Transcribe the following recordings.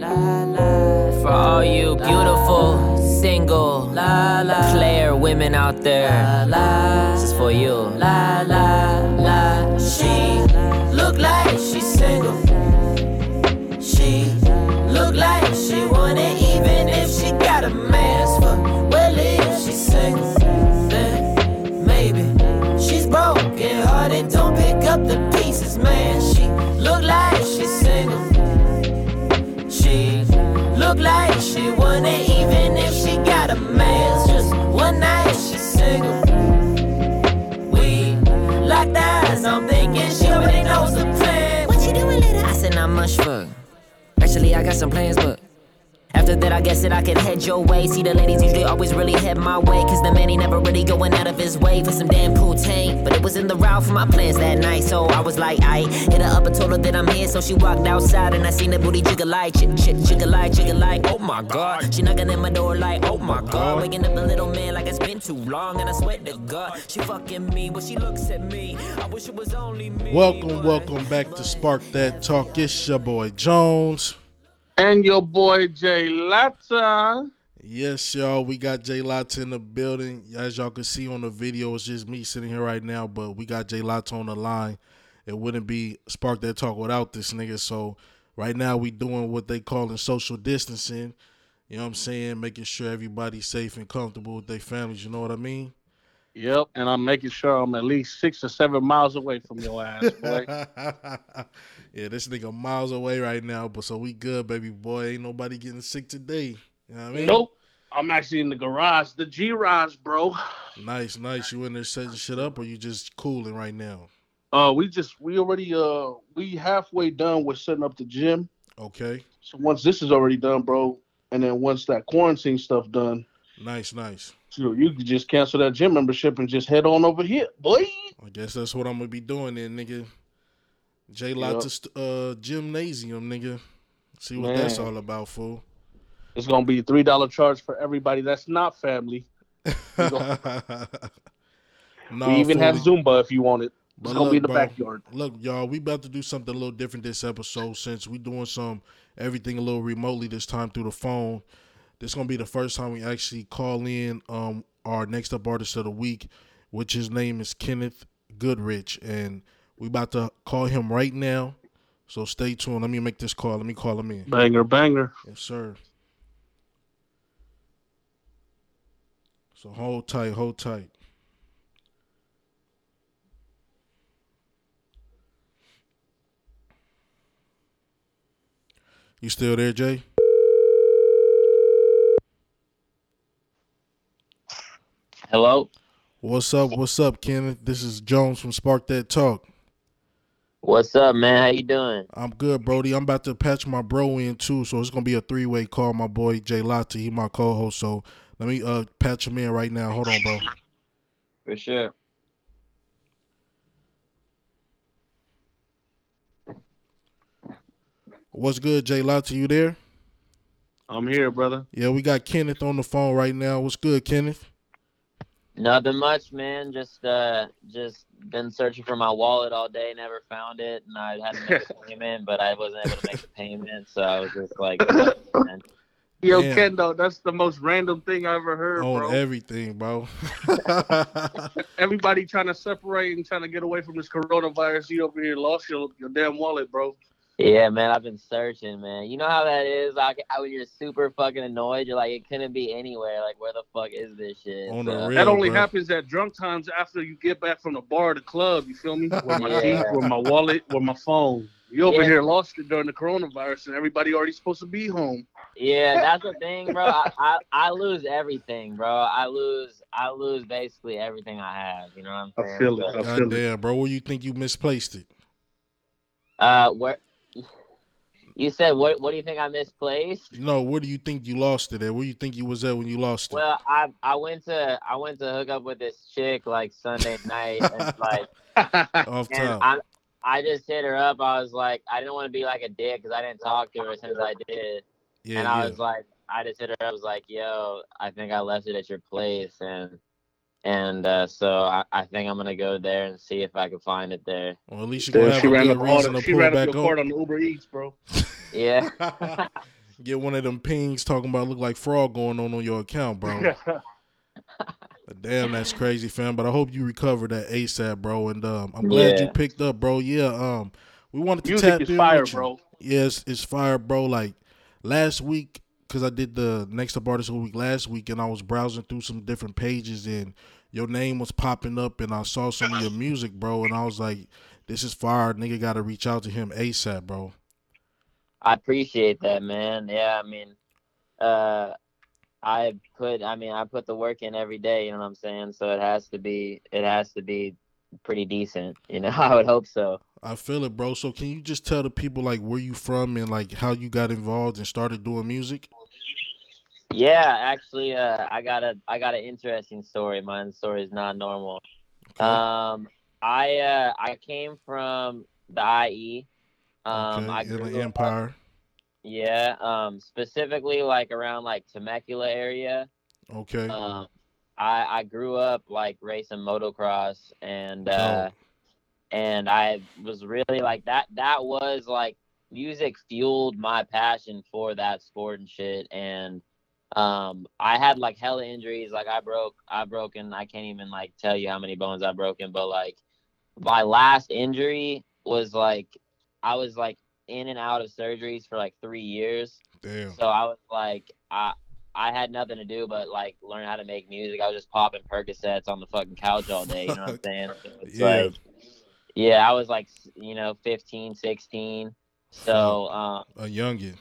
la, la. For all you beautiful, single, la, la, player women out there, la, la, this is for you. La, la, la. She look like she's single. She look like she want it even if she got a man's fuck. Well, if she's single, then maybe she's broken hearted, don't pick up the pieces, man. She look like she's single. She look like she want it even if she got a man's. Just one night she's single. We locked eyes, I'm thinking she already knows the plan. What you doing later? I said not much fun. Actually, I got some plans, but after that, I guess that I could head your way. See, the ladies usually always really head my way, cause the man ain't never really going out of his way for some damn poutine. But it was in the route for my plans that night, so I was like, aight. Hit her up and told her that I'm here, so she walked outside and I seen the booty jiggle like, jiggle like, jiggle like, oh my god. She knocking at my door like, oh my god. Waking up a little man like it's been too long, and I swear to god, she fucking me when she looks at me. I wish it was only me. Welcome back to Spark That Talk. It's your boy Jones. And your boy Jay Latta. Yes, y'all. We got Jay Latta in the building. As y'all can see on the video, it's just me sitting here right now, but we got Jay Latta on the line. It wouldn't be Spark That Talk without this nigga. So right now we doing what they calling social distancing. You know what I'm saying? Making sure everybody's safe and comfortable with their families. You know what I mean? Yep. And I'm making sure I'm at least 6 or 7 miles away from your ass, boy. Yeah, this nigga miles away right now, but so we good, baby boy. Ain't nobody getting sick today. You know what I mean? Nope. I'm actually in the garage, the G-Rise, bro. Nice. You in there setting shit up, or you just cooling right now? We halfway done with setting up the gym. Okay. So once this is already done, bro, and then once that quarantine stuff done. Nice. So you can just cancel that gym membership and just head on over here, boy. I guess that's what I'm going to be doing then, nigga. Jay Latta's gymnasium, nigga. See what that's all about, fool. It's going to be a $3 charge for everybody that's not family. We even have Zumba if you want it. It's going to be in the backyard. Look, y'all, we about to do something a little different this episode since we doing everything a little remotely this time through the phone. This is going to be the first time we actually call in our next up artist of the week, which his name is Kenneth Goodrich, and we about to call him right now, so stay tuned. Let me make this call. Let me call him in. Banger. Yes, sir. So hold tight. You still there, Jay? Hello? What's up, Kenneth? This is Jones from Spark That Talk. What's up, man? How you doing? I'm good, Brody. I'm about to patch my bro in, too, so it's going to be a three-way call. My boy, Jay Latta, he my co-host, so let me patch him in right now. Hold on, bro. For sure. What's good, Jay Latta? You there? I'm here, brother. Yeah, we got Kenneth on the phone right now. What's good, Kenneth? Nothing much, man. Just been searching for my wallet all day, never found it, and I had to make a payment, but I wasn't able to make the payment, so I was just like, man. Yo, Kendo, that's the most random thing I ever heard, bro. On everything, bro. Everybody trying to separate and trying to get away from this coronavirus. You over here lost your damn wallet, bro. Yeah, man, I've been searching, man. You know how that is? Like, when you're super fucking annoyed, you're like, it couldn't be anywhere. Like, where the fuck is this shit? On the real, that only happens at drunk times after you get back from the bar or the club, you feel me? With my teeth, with my wallet, with my phone. You over here lost it during the coronavirus, and everybody already supposed to be home. Yeah, that's the thing, bro. I lose everything, bro. I lose basically everything I have, you know what I'm saying? I feel it. Damn, bro, where you think you misplaced it? Where? You said, what do you think I misplaced? No, where do you think you lost it at? Where do you think you was at when you lost it? Well, I went to hook up with this chick, like, Sunday night. And, I just hit her up. I was like, I didn't want to be like a dick because I didn't talk to her since I did. Yeah, and I was like, I just hit her up. I was like, yo, I think I left it at your place. And so I think I'm going to go there and see if I can find it there. Well, at least you're going to have a good reason to pull back up. She ran up your card on the Uber Eats, bro. Yeah. Get one of them pings talking about look like fraud going on your account, bro. Damn, that's crazy, fam. But I hope you recover that ASAP, bro. And I'm glad you picked up, bro. Yeah, we wanted to tap in with you. Music is fire, bro. Yes, it's fire, bro. Like last week, because I did the Next Up Artist of the Week last week, and I was browsing through some different pages, and your name was popping up, and I saw some of your music, bro. And I was like, this is fire. Nigga got to reach out to him ASAP, bro. I appreciate that, man. Yeah, I mean, I put the work in every day, you know what I'm saying? So it has to be pretty decent, you know, I would hope so. I feel it, bro. So can you just tell the people, like, where you from and, like, how you got involved and started doing music? Yeah, actually, I got an interesting story. My story is not normal. Okay. I came from the IE. Clever Empire. Yeah, specifically like around like Temecula area. Okay. I grew up like racing motocross and I was really like that was like music fueled my passion for that sport and shit, and I had like hella injuries, like I broken, I can't even like tell you how many bones I've broken, but like my last injury was like I was like in and out of surgeries for like 3 years. Damn. So I was like, I had nothing to do but like learn how to make music. I was just popping Percocets on the fucking couch all day. You know what I'm saying? So it's like, yeah, I was like, you know, 15, 16. So, a youngin.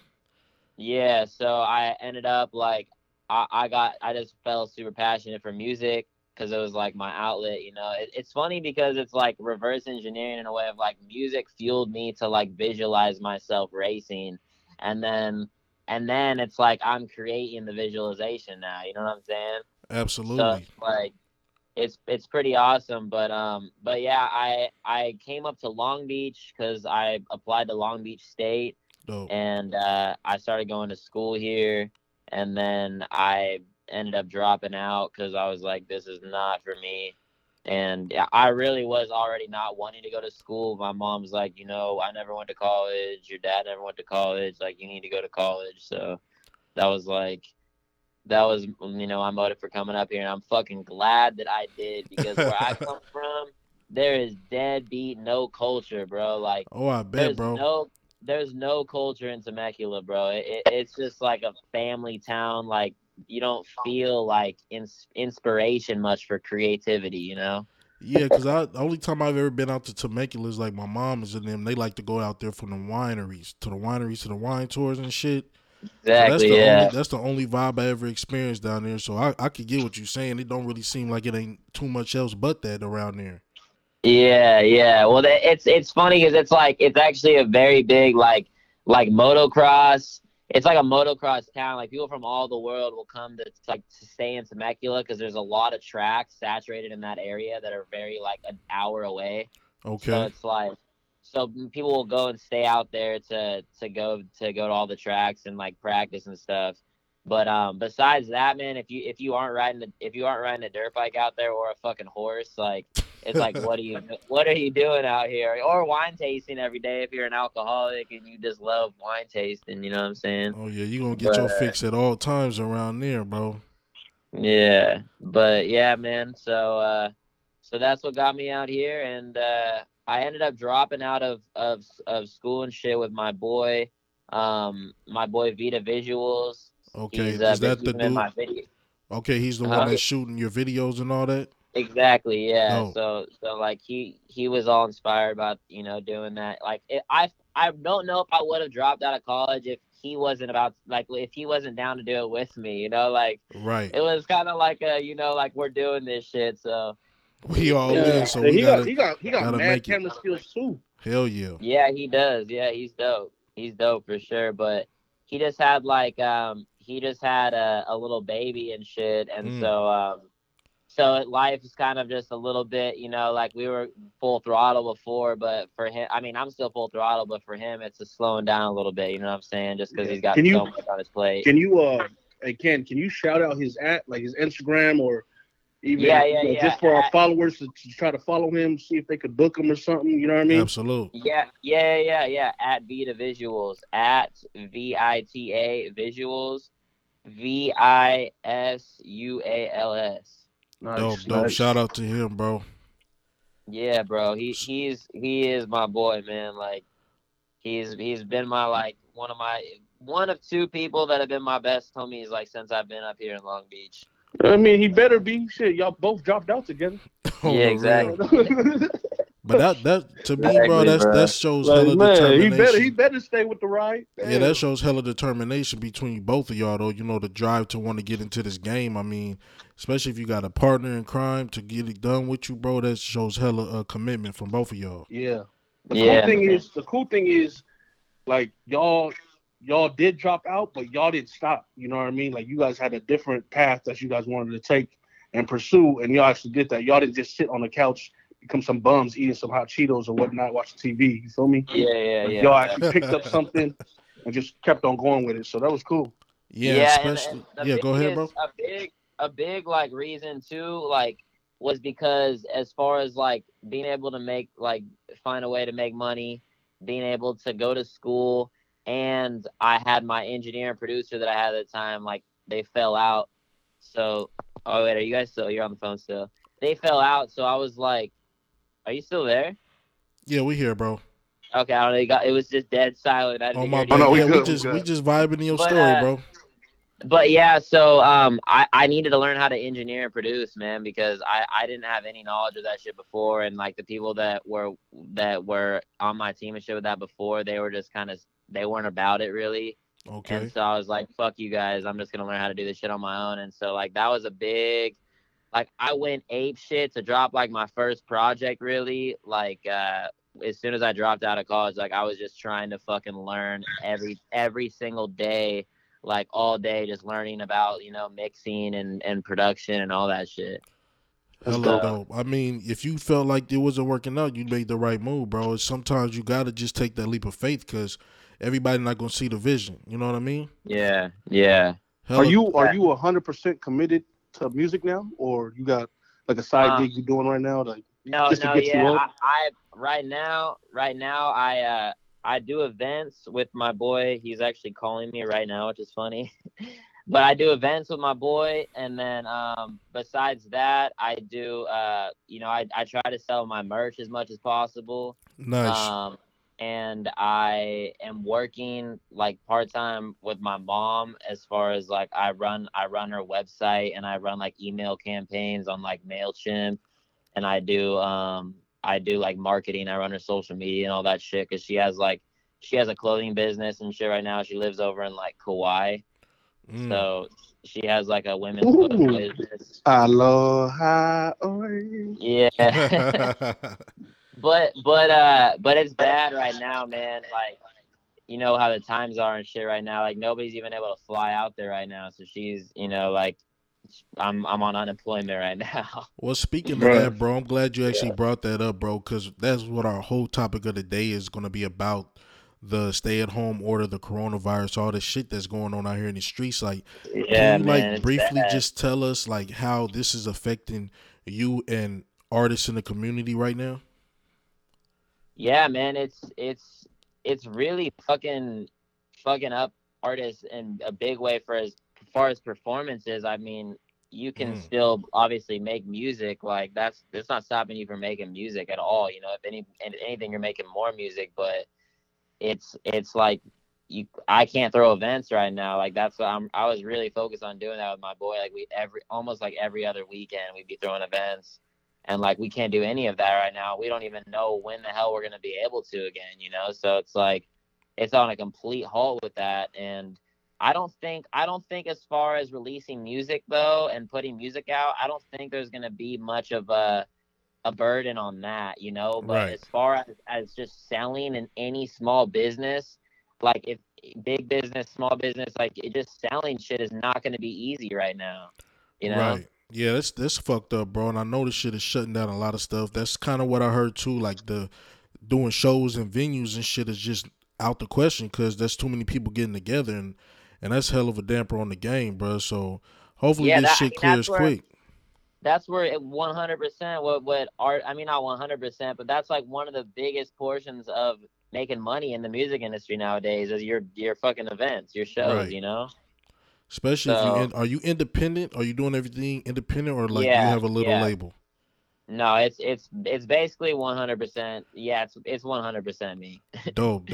Yeah. So I ended up like, I just felt super passionate for music. Because it was like my outlet, you know. It's funny because it's like reverse engineering in a way of like music fueled me to like visualize myself racing, and then it's like I'm creating the visualization now. You know what I'm saying? Absolutely. So it's like it's pretty awesome, but yeah, I came up to Long Beach because I applied to Long Beach State, and I started going to school here, and then I ended up dropping out because I was like, this is not for me. And I really was already not wanting to go to school. My mom's like, you know, I never went to college. Your dad never went to college. Like, you need to go to college. So that was, you know, my motive for coming up here. And I'm fucking glad that I did, because where I come from, there is deadbeat, no culture, bro. Like, oh, I bet, bro. There's no culture in Temecula, bro. It's just like a family town. Like, you don't feel like inspiration much for creativity, you know? Yeah, because the only time I've ever been out to Temecula is like my mom is in them. They like to go out there from the wineries to the wine tours and shit. Exactly, so that's the only vibe I ever experienced down there. So I could get what you're saying. It don't really seem like it ain't too much else but that around there. Yeah. Well, it's funny because it's like it's actually a very big like motocross. It's like a motocross town. Like, people from all the world will come to stay in Temecula because there's a lot of tracks saturated in that area that are very, like, an hour away. Okay. So it's like, so people will go and stay out there to go to all the tracks and like practice and stuff. But besides that, man, if you aren't riding a dirt bike out there or a fucking horse, like, it's like, what are you doing out here? Or wine tasting every day if you're an alcoholic and you just love wine tasting, you know what I'm saying? Oh, yeah, you're going to get your fix at all times around there, bro. Yeah, but yeah, man, so that's what got me out here. And I ended up dropping out of school and shit with my boy Vita Visuals. Okay, is that the dude? Okay, he's the one that's shooting your videos and all that? Exactly, yeah. Oh. So like he was all inspired about, you know, doing that. Like I don't know if I would have dropped out of college if he wasn't down to do it with me, you know, like, right. It was kind of like a, you know, like, we're doing this shit, so we all in. So he got mad camera skills too. Hell yeah. Yeah, he does. Yeah, he's dope. He's dope for sure. But he just had like a little baby and shit, and So life is kind of just a little bit, you know, like we were full throttle before, but for him, I mean, I'm still full throttle, but for him, it's just slowing down a little bit. You know what I'm saying? Just because he's got so much on his plate. Can you, hey Ken, can you shout out his at, like his Instagram or even just for our followers to try to follow him, see if they could book him or something. You know what I mean? Absolutely. Yeah. At Vita Visuals, at VITA Visuals, VISUALS. Nice. Dope. Shout out to him, bro. Yeah, bro. He is my boy, man. Like he's been my one of two people that have been my best homies like since I've been up here in Long Beach. I mean, he better be shit. Y'all both dropped out together. Yeah, exactly. But that to me, bro, that shows hella determination. He better stay with the ride. Damn. Yeah, that shows hella determination between both of y'all, though. You know, the drive to want to get into this game. I mean, especially if you got a partner in crime to get it done with you, bro. That shows hella commitment from both of y'all. Yeah. The cool thing is, like y'all did drop out, but y'all didn't stop. You know what I mean? Like you guys had a different path that you guys wanted to take and pursue, and y'all actually did that. Y'all didn't just sit on the couch, become some bums eating some hot Cheetos or whatnot, watching TV. You feel me? Yeah. Y'all actually picked up something and just kept on going with it. So that was cool. Yeah, especially. And go ahead, bro. A big like reason too, like was because as far as like being able to make like find a way to make money, being able to go to school, and I had my engineer and producer that I had at the time, like they fell out. So, oh wait, are you guys still? You're on the phone still. They fell out, so I was like, "Are you still there?" Yeah, we here, bro. Okay, I don't know. It was just dead silent. I didn't we just vibing your story, bro. But yeah, so I needed to learn how to engineer and produce, man, because I didn't have any knowledge of that shit before, and like the people that were on my team and shit with that before, they were just kind of they weren't about it really. Okay. And so I was like, "Fuck you guys! I'm just gonna learn how to do this shit on my own." And so like that was a big. Like, I went ape shit to drop, like, my first project, really. Like, as soon as I dropped out of college, like, I was just trying to fucking learn every single day, like, all day, just learning about, you know, mixing and production and all that shit. Hello, dope. I mean, if you felt like it wasn't working out, you made the right move, bro. Sometimes you got to just take that leap of faith because everybody's not going to see the vision. You know what I mean? Yeah. Hello. Are you 100% committed to music now, or you got like a side gig you're doing right now? Like, I do events with my boy. He's actually calling me right now, which is funny. But I do events with my boy, and then besides that, I do I try to sell my merch as much as possible. Nice. And I am working like part-time with my mom as far as like I run her website, and I run like email campaigns on like MailChimp, and I do like marketing. I run her social media and all that shit because she has a clothing business and shit right now. She lives over in like Kauai. Mm. So she has like a women's clothing business. Aloha. Yeah. But it's bad right now, man. Like, you know how the times are and shit right now. Like, nobody's even able to fly out there right now. So she's, you know, like, I'm on unemployment right now. Well, speaking of that, bro, I'm glad you actually brought that up, bro, because that's what our whole topic of the day is going to be about. The stay-at-home order, the coronavirus, all this shit that's going on out here in the streets. Like, can you, like, briefly just tell us, like, how this is affecting you and artists in the community right now? Yeah, man, it's really fucking up artists in a big way for as far as performances. I mean, you can still obviously make music. Like that's not stopping you from making music at all. You know, if anything, you're making more music. But it's like I can't throw events right now. Like that's what I was really focused on doing that with my boy. Like almost every other weekend we'd be throwing events. And, like, we can't do any of that right now. We don't even know when the hell we're going to be able to again, you know? So it's, like, it's on a complete halt with that. And I don't think as far as releasing music, though, and putting music out, I don't think there's going to be much of a burden on that, you know? But right. As far as just selling in any small business, like, if big business, small business, like, just selling shit is not going to be easy right now, you know? Right. Yeah, that's fucked up, bro. And I know this shit is shutting down a lot of stuff. That's kind of what I heard too. Like the doing shows and venues and shit is just out the question because there's too many people getting together, and that's hell of a damper on the game, bro. So hopefully this shit clears quick. That's where it 100% what art, I mean, not 100%, but that's like one of the biggest portions of making money in the music industry nowadays is your fucking events, your shows, right. You know? Especially if you are you independent? Are you doing everything independent or like you have a little label? No, it's basically 100%. Yeah, it's 100% me. Dope.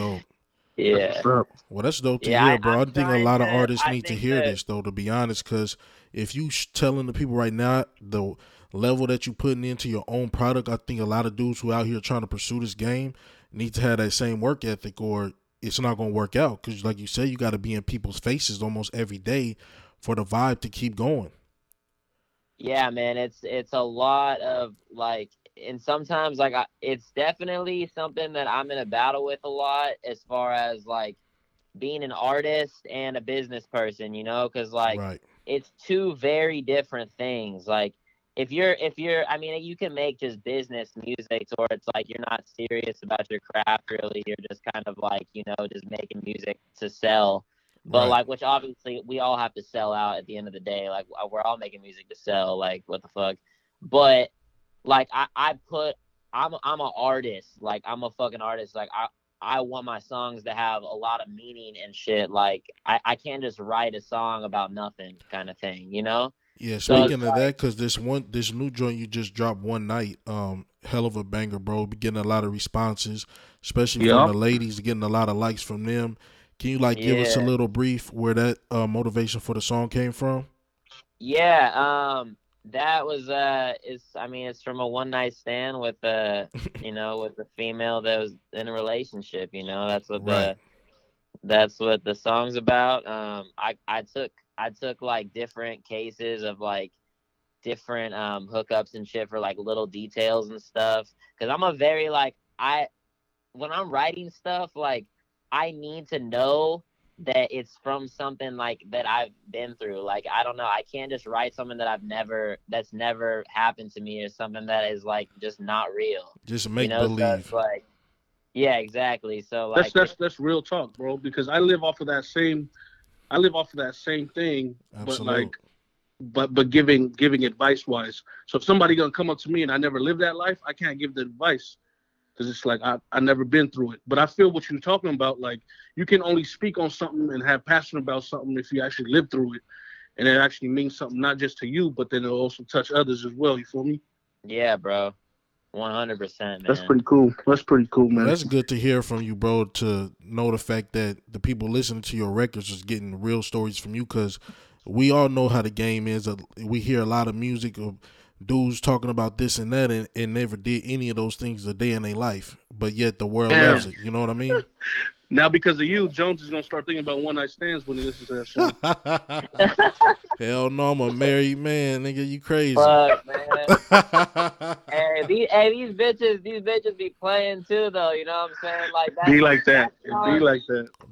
Yeah. Well, that's dope to hear, bro. I think a lot of artists need to hear this, though, to be honest, because if you telling the people right now the level that you putting into your own product, I think a lot of dudes who out here trying to pursue this game need to have that same work ethic or it's not going to work out because, like you said, you got to be in people's faces almost every day for the vibe to keep going. Yeah, man, it's a lot of, like, and sometimes, like, it's definitely something that I'm in a battle with a lot as far as, like, being an artist and a business person, you know, because, like, it's two very different things. Like, if you're, I mean, you can make just business music or it's like you're not serious about your craft, really. You're just kind of, like, you know, just making music to sell. But, like, which obviously we all have to sell out at the end of the day. Like, we're all making music to sell. Like, what the fuck? But, like, I'm an artist. Like, I'm a fucking artist. Like, I want my songs to have a lot of meaning and shit. Like, I can't just write a song about nothing kind of thing, you know? Yeah, speaking of that, because this new joint you just dropped one night, hell of a banger, bro. Be getting a lot of responses, especially from the ladies, getting a lot of likes from them. Can you, like, give us a little brief where that motivation for the song came from? Yeah, that was, it's from a one-night stand with, you know, with a female that was in a relationship, you know, that's what the song's about. I took like different cases of like different hookups and shit for like little details and stuff. Cause I'm a very like, when I'm writing stuff, like, I need to know that it's from something like that I've been through. Like, I don't know. I can't just write something that that's never happened to me or something that is like just not real. Just make believe. So like, yeah, exactly. So like, that's real talk, bro, because I live off of that same, thing, absolutely. But like, but giving advice wise. So if somebody gonna come up to me and I never lived that life, I can't give the advice. Because it's like, I never been through it. But I feel what you're talking about. Like, you can only speak on something and have passion about something if you actually live through it. And it actually means something not just to you, but then it'll also touch others as well. You feel me? Yeah, bro. 100%, man. That's pretty cool, man. That's good to hear from you, bro, to know the fact that the people listening to your records is getting real stories from you. Because we all know how the game is. We hear a lot of music of dudes talking about this and that and never did any of those things a day in their life, but yet the world loves it. You know what I mean? Now, because of you, Jones is gonna start thinking about one night stands when he listens to that show. Hell no, I'm a married man, nigga. You crazy? Fuck, man. These bitches be playing too, though. You know what I'm saying? Like that. Be like that.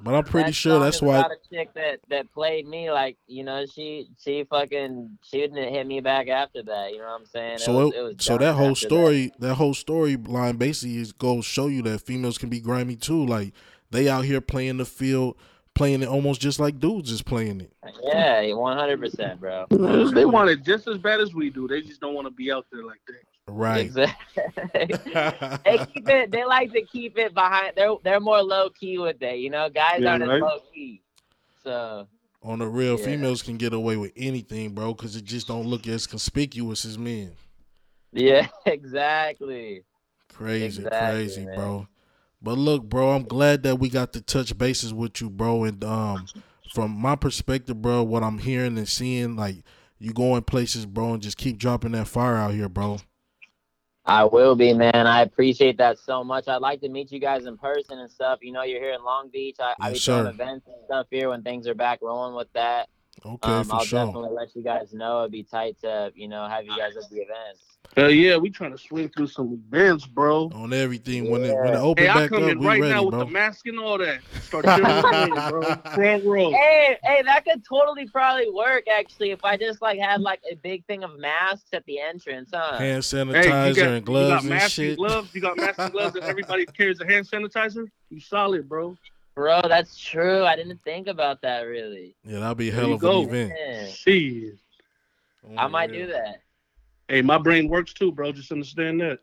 But I'm pretty sure that's why. About a chick that played me, like, you know, she didn't hit me back after that. You know what I'm saying? So it was that whole storyline basically is goes show you that females can be grimy too, like. They out here playing the field, playing it almost just like dudes is playing it. Yeah, 100%, bro. They want it just as bad as we do. They just don't want to be out there like that. Right. Exactly. They like to keep it behind. They're more low key with that, you know. Guys aren't as low key. So on the real, females can get away with anything, bro, because it just don't look as conspicuous as men. Yeah, exactly. Crazy, man. Bro. But look, bro, I'm glad that we got to touch bases with you, bro. And from my perspective, bro, what I'm hearing and seeing, like, you going places, bro, and just keep dropping that fire out here, bro. I will be, man. I appreciate that so much. I'd like to meet you guys in person and stuff. You know, you're here in Long Beach. I be doing events and stuff here when things are back rolling with that. Okay, I'll definitely let you guys know. It'd be tight to, you know, have you guys at the events. Hell yeah, we trying to swing through some events, bro. On everything when it open back up, we ready, bro. Hey, I come in right now with the mask and all that. Start doing bro. Front row. Hey, that could totally probably work actually if I just like had like a big thing of masks at the entrance, huh? Hand sanitizer and gloves and shit. You got masks and gloves, and everybody carries a hand sanitizer. You solid, bro. Bro, that's true. I didn't think about that, really. Yeah, that'll be a hell of an event. Jeez. I might do that. Hey, my brain works too, bro. Just understand that.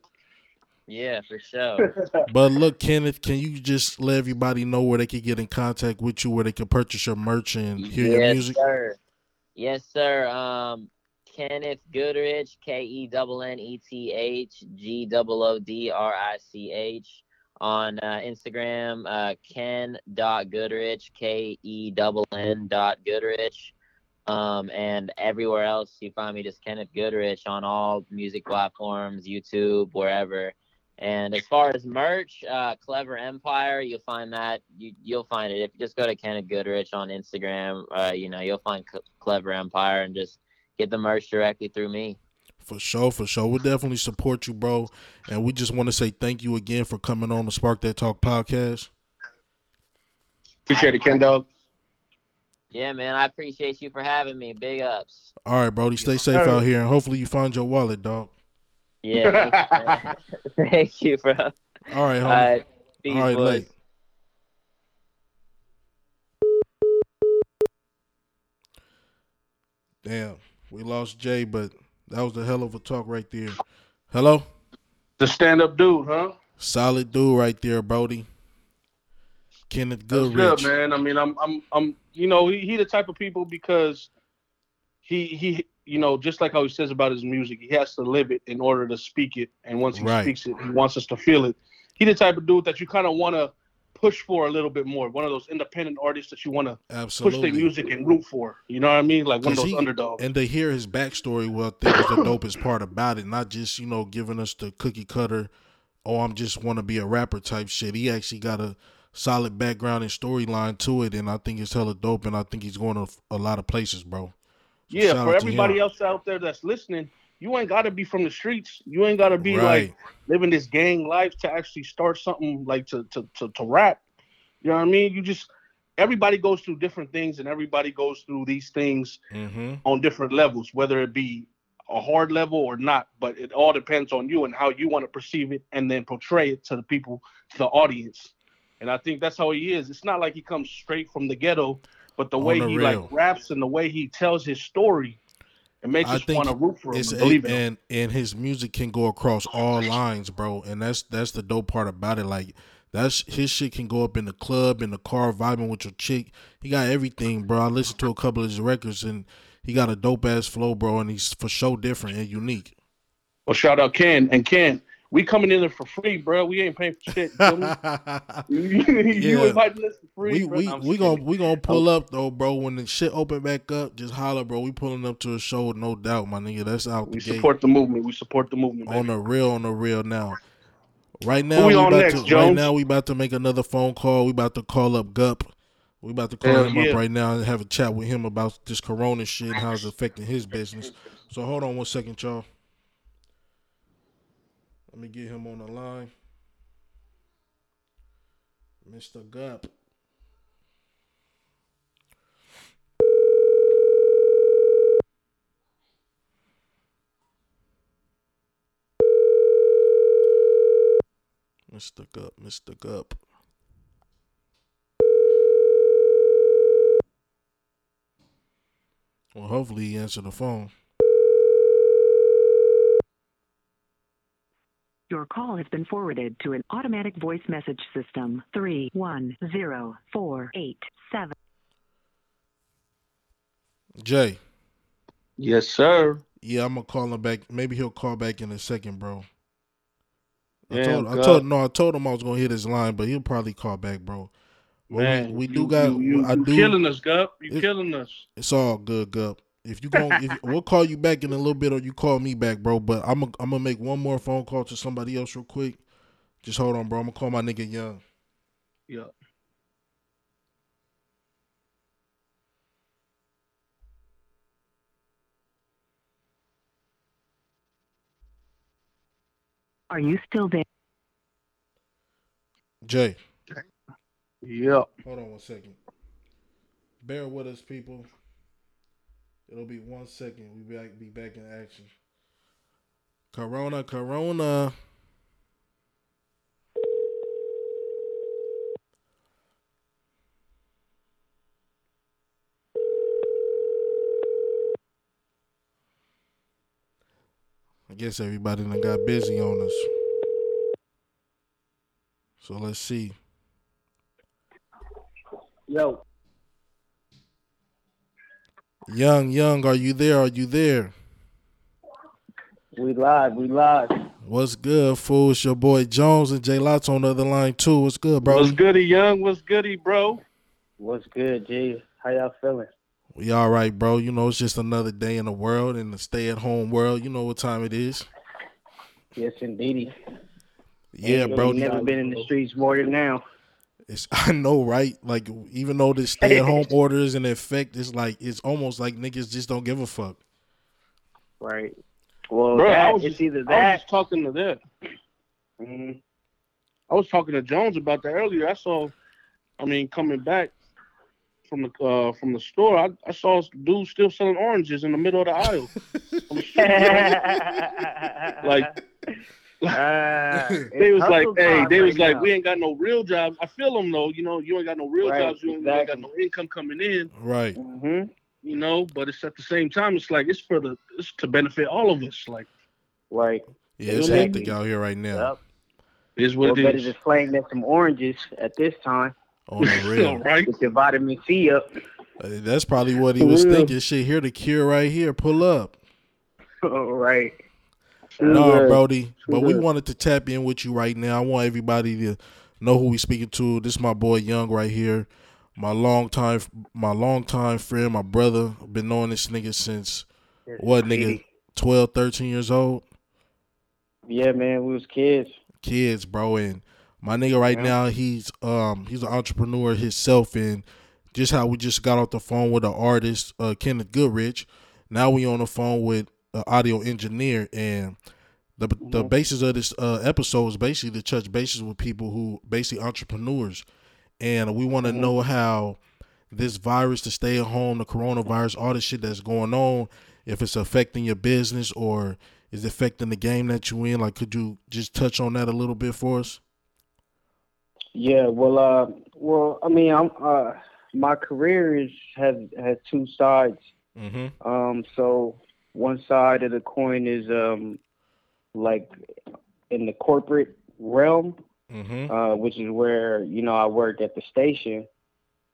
Yeah, for sure. But look, Kenneth, can you just let everybody know where they can get in contact with you, where they can purchase your merch and hear your music? Yes, sir. Yes, sir. Kenneth Goodrich, KennethGoodrich on Instagram, Ken.Goodrich, KenNGoodrich. And everywhere else, you find me just Kenneth Goodrich on all music platforms, YouTube, wherever. And as far as merch, Clever Empire, you'll find that. You'll find it if you just go to Kenneth Goodrich on Instagram. You'll find Clever Empire and just get the merch directly through me. For sure. We'll definitely support you, bro. And we just want to say thank you again for coming on the Spark That Talk podcast. Appreciate it, Kendo. Yeah, man, I appreciate you for having me. Big ups. All right, Brody, stay safe out here, and hopefully you find your wallet, dog. Yeah. Thank you, bro. All right, homie. All right, late. Damn, we lost Jay, but that was a hell of a talk right there. Hello? The stand-up dude, huh? Solid dude right there, Brody. Kenneth Goodrich. That's good, man. I mean, I'm he the type of people, because he just like how he says about his music, he has to live it in order to speak it, and once he speaks it, he wants us to feel it. He the type of dude that you kind of want to push for a little bit more. One of those independent artists that you want to push their music and root for. You know what I mean? Like one of those underdogs. And to hear his backstory, well, I think is the dopest part about it. Not just, giving us the cookie cutter, I'm just want to be a rapper type shit. He actually got a solid background and storyline to it, and I think it's hella dope, and I think he's going to a lot of places, bro. So yeah, for everybody else out there that's listening, you ain't got to be from the streets. You ain't got to be like living this gang life to actually start something like to rap. You know what I mean? You just, everybody goes through different things, and everybody goes through these things on different levels, whether it be a hard level or not, but it all depends on you and how you want to perceive it and then portray it to the people, to the audience. And I think that's how he is. It's not like he comes straight from the ghetto, but the way he like raps and the way he tells his story, it makes us want to root for him and believe in him. And his music can go across all lines, bro. And that's the dope part about it. Like that's his shit can go up in the club, in the car, vibing with your chick. He got everything, bro. I listened to a couple of his records, and he got a dope ass flow, bro. And he's for sure different and unique. Well, shout out Ken and Ken. We coming in there for free, bro. We ain't paying for shit. You inviting us for free. We gonna pull up though, bro. When the shit open back up, just holler, bro. We pulling up to a show, no doubt, my nigga. That's out. We support the movement. We support the movement. Baby. On the real now. Right now, we about to make another phone call. We about to call up Gup. We about to call him up right now and have a chat with him about this corona shit, how it's affecting his business. So hold on one second, y'all. Let me get him on the line. Mr. Gup. Mr. Gup. Well, hopefully he answered the phone. Your call has been forwarded to an automatic voice message system. 310487. Jay. Yes, sir. Yeah, I'm gonna call him back. Maybe he'll call back in a second, bro. I told him I was gonna hit his line, but he'll probably call back, bro. Well, man, you killing us, Gup. You killing us. It's all good, Gup. We'll call you back in a little bit, or you call me back, bro. But I'm gonna make one more phone call to somebody else real quick. Just hold on, bro. I'm gonna call my nigga Young. Yeah. Are you still there, Jay? Yeah. Hold on one second. Bear with us, people. It'll be 1 second. We'll be back in action. Corona. guess everybody done got busy on us. So let's see. Yo. Young, are you there? We live. What's good, fool? It's your boy Jones and J Lots on the other line too. What's good, bro? What's goody, Young? What's goody, bro? What's good, G? How y'all feeling? We all right, bro. You know, it's just another day in the world, in the stay-at-home world. You know what time it is. Yes, indeedy. Yeah, ain't bro. Never been in the streets more than now. I know, right? Like, even though this stay-at-home order is in effect, it's almost like niggas just don't give a fuck. Right. Well, bro, I was just talking to that. Mm-hmm. I was talking to Jones about that earlier. Coming back from the store, I saw dudes still selling oranges in the middle of the aisle. They was like, we ain't got no real jobs. I feel them though, you know, you ain't got no real jobs, you ain't got no income coming in, right? Mm-hmm. You know, but it's at the same time, it's like it's to benefit all of us, like. Yeah, it's hectic out here right now. Yep. It's what it is. Better just playing than some oranges at this time. On the real, right? Get your vitamin C up. That's probably what he was thinking. Shit, here the cure right here. Pull up. All right. No, Brody, but we wanted to tap in with you right now. I want everybody to know who we speaking to. This is my boy Young right here, my longtime friend, my brother. I've been knowing this nigga since 12, 13 years old. Yeah, man, we was kids, bro. And my nigga right now, he's an entrepreneur himself. And just how we just got off the phone with an artist, Kenneth Goodrich. Now we on the phone with audio engineer, and the basis of this episode is basically to touch bases with people who basically entrepreneurs, and we want to know how this virus, to stay at home, the coronavirus, all this shit that's going on, if it's affecting your business or is it affecting the game that you in. Like, could you just touch on that a little bit for us? Yeah, my career has two sides. Mm-hmm. So. One side of the coin is like in the corporate realm, mm-hmm. Which is where, you know, I work at the station.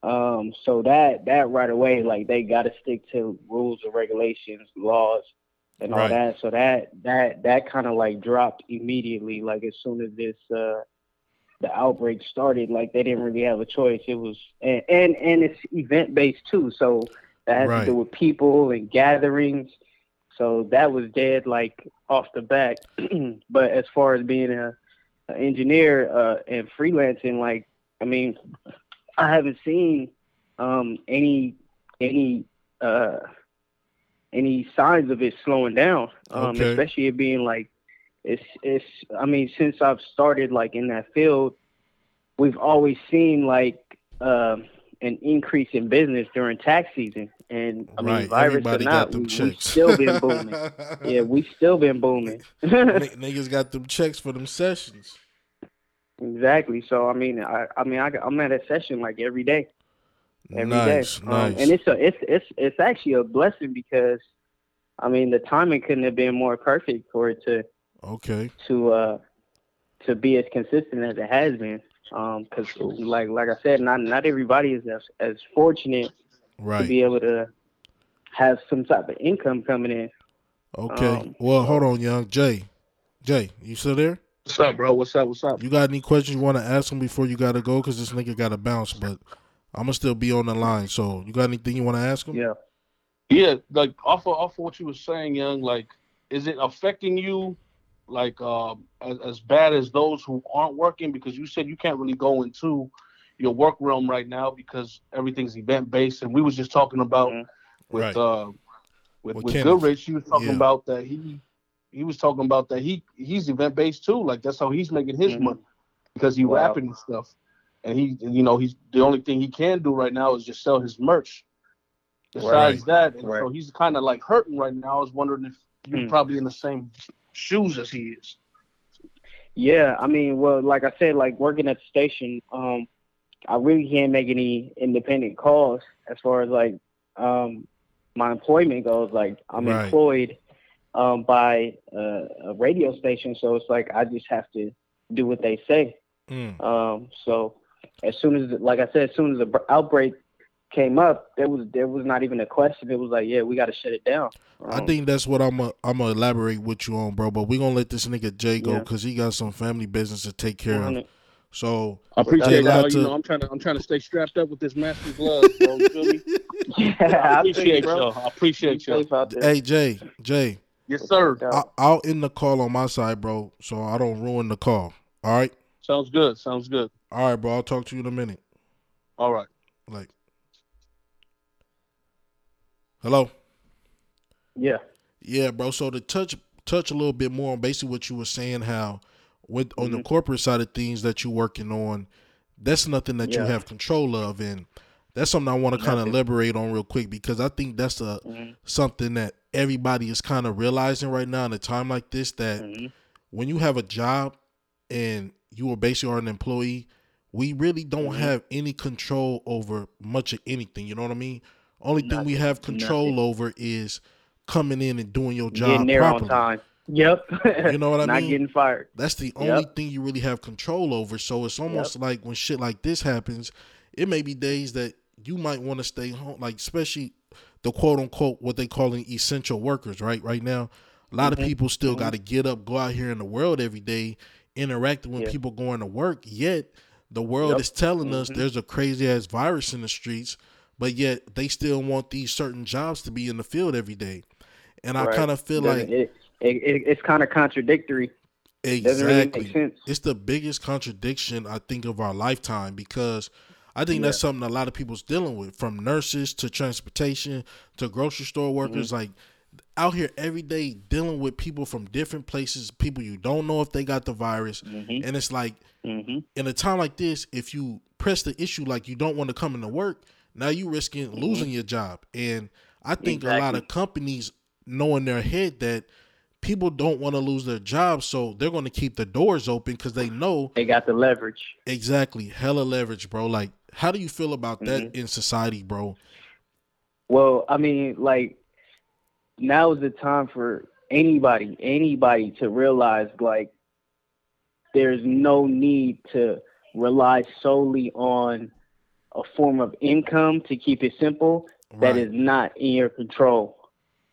So that right away, like they got to stick to rules and regulations, laws, and all that. So that kind of like dropped immediately. Like as soon as this the outbreak started, like they didn't really have a choice. It was and it's event based too, so that has to do with people and gatherings. So that was dead, like, off the bat. But as far as being an engineer and freelancing, like, I mean, I haven't seen any signs of it slowing down, especially it being, like, since I've started, like, in that field, we've always seen, like, an increase in business during tax season. And I mean, virus or not, we've still been booming. Yeah, we've still been booming. Niggas got them checks for them sessions. Exactly. So I mean, I'm at a session like every day. Every day. Nice. And it's actually a blessing because, I mean, the timing couldn't have been more perfect for it to be as consistent as it has been. Because like I said, not everybody is as fortunate. To be able to have some type of income coming in. Okay. Well, hold on, Young. Jay, you still there? What's up, bro? What's up? You got any questions you want to ask him before you got to go? Because this nigga got to bounce, but I'm going to still be on the line. So you got anything you want to ask him? Yeah, like off of what you were saying, Young, like, is it affecting you like as bad as those who aren't working? Because you said you can't really go into your work realm right now because everything's event based, and we was just talking about with Goodrich, you was talking about that he's event based too. Like that's how he's making his money because he rapping and stuff, and he, you know, he's the only thing he can do right now is just sell his merch. Besides that, and so he's kind of like hurting right now. I was wondering if you're probably in the same shoes as he is. Yeah, I mean, well, like I said, like working at the station, I really can't make any independent calls as far as like my employment goes. Like I'm employed, by a radio station. So it's like, I just have to do what they say. So as soon as, like I said, as soon as the outbreak came up, there was not even a question. It was like, yeah, we got to shut it down. I think that's what I'm gonna elaborate with you on, bro. But we're gonna let this nigga Jay go because he got some family business to take care of. So I appreciate that. You know, I'm trying to stay strapped up with this master glove, bro. You feel me? Yeah, I appreciate y'all. I appreciate y'all. Hey, Jay. Yes, sir. I'll end the call on my side, bro, so I don't ruin the call. All right. Sounds good. All right, bro. I'll talk to you in a minute. All right. Like. Hello? Yeah. Yeah, bro. So to touch a little bit more on basically what you were saying, how with on the corporate side of things that you're working on, that's nothing that you have control of. And that's something I want to kind of elaborate on real quick, because I think that's something that everybody is kind of realizing right now in a time like this, that when you have a job and you are basically an employee, we really don't have any control over much of anything. You know what I mean? Only thing we have control over is coming in and doing your job getting there properly. On time. Yep. You know what I mean? Not getting fired. That's the only thing you really have control over. So it's almost like when shit like this happens, it may be days that you might want to stay home, like especially the quote unquote, what they call an essential workers, right? Right now, a lot of people still got to get up, go out here in the world every day, interacting with people going to work. Yet the world is telling us there's a crazy ass virus in the streets, but yet they still want these certain jobs to be in the field every day. And I kind of feel like it's kind of contradictory. Exactly. Really make sense. It's the biggest contradiction, I think, of our lifetime, because I think that's something a lot of people's dealing with, from nurses to transportation to grocery store workers, like out here every day dealing with people from different places, people you don't know if they got the virus. And it's like in a time like this, if you press the issue, like you don't want to come into work, now you risking losing your job. And I think a lot of companies know in their head that people don't want to lose their job, so they're going to keep the doors open because they know they got the leverage. Exactly. Hella leverage, bro. Like, how do you feel about that in society, bro? Well, I mean, like, now is the time for anybody to realize, like, there's no need to rely solely on a form of income, to keep it simple, that is not in your control,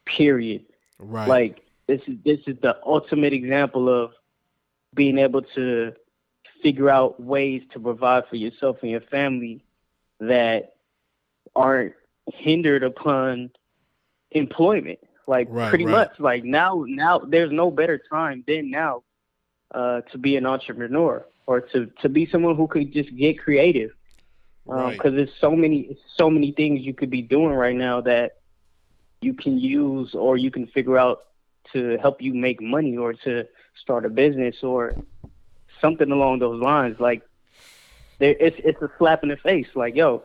period. Right. Like, this is the ultimate example of being able to figure out ways to provide for yourself and your family that aren't hindered upon employment. Like, pretty much, like, now there's no better time than now to be an entrepreneur, or to be someone who could just get creative. Because there's so many things you could be doing right now that you can use, or you can figure out to help you make money, or to start a business, or something along those lines. Like, it's a slap in the face. Like, yo,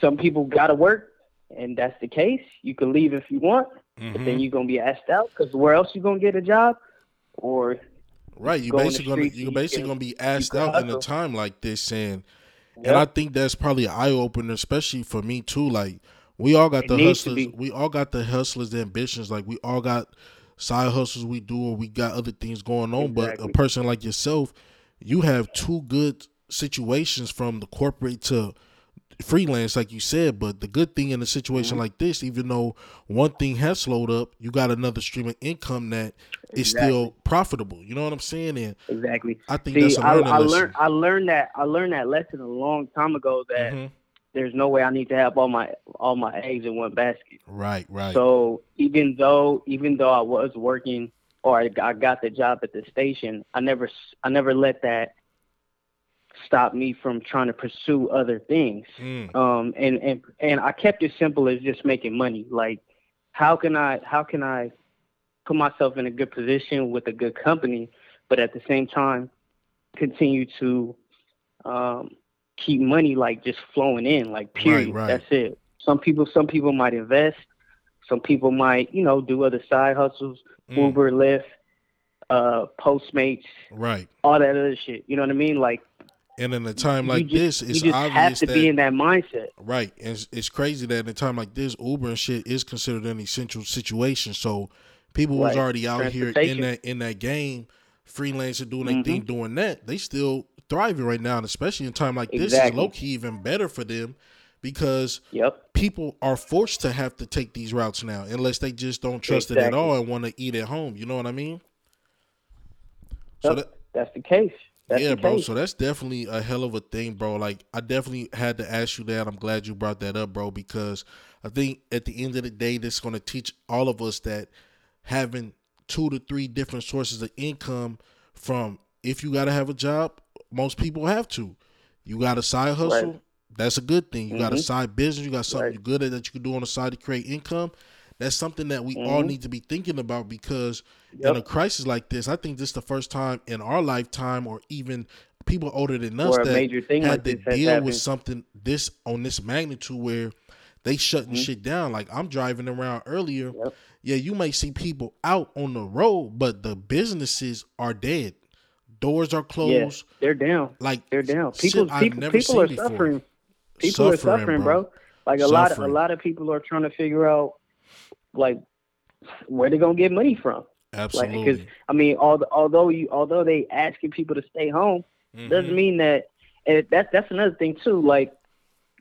some people gotta work, and that's the case. You can leave if you want, but then you're gonna be asked out, because where else you gonna get a job? Or you're basically gonna be asked out in a time like this, and. Yep. And I think that's probably an eye-opener, especially for me, too. Like, we all got the hustlers. We all got the hustlers, the ambitions. Like, we all got side hustles we do, or we got other things going on. Exactly. But a person like yourself, you have two good situations, from the corporate to freelance, like you said. But the good thing in a situation like this, even though one thing has slowed up, you got another stream of income that is still profitable. You know what I'm saying? And I think that's a learning lesson. I learned that lesson a long time ago, that there's no way I need to have all my eggs in one basket. Right. So even though I was working, or I got the job at the station, I never let that stop me from trying to pursue other things. And I kept it simple as just making money. Like, how can I put myself in a good position with a good company, but at the same time continue to keep money, like, just flowing in, like, period. Right. That's it. Some people might invest, some people might, you know, do other side hustles, Uber, Lyft, Postmates, right, all that other shit. You know what I mean? Like, and in a time like this, it's obvious that you just have to be in that mindset. Right. And it's crazy that in a time like this, Uber and shit is considered an essential situation. So people who's already out here in that game, freelancing, doing their thing, doing that, they still thriving right now, and especially in time like this, it's low key even better for them because people are forced to have to take these routes now, unless they just don't trust it at all and want to eat at home. You know what I mean? So that's the case. That's the case, bro. So that's definitely a hell of a thing, bro. Like, I definitely had to ask you that. I'm glad you brought that up, bro, because I think at the end of the day, this is going to teach all of us that having 2 to 3 different sources of income from, if you got to have a job, most people have to. You got a side hustle. Right. That's a good thing. You got a side business. You got something you're good at that you can do on the side to create income. That's something that we all need to be thinking about, because in a crisis like this, I think this is the first time in our lifetime, or even people older than us, that had to deal with something this on this magnitude where they shutting shit down. Like, I'm driving around earlier. Yeah, you may see people out on the road, but the businesses are dead. Doors are closed. Yeah, they're down. Like, they're down. People are suffering. People are suffering, bro. Like, a lot of people are trying to figure out, like, where they're gonna get money from. Absolutely. Because, like, I mean, although they asking people to stay home, doesn't mean that. And that's another thing too. Like,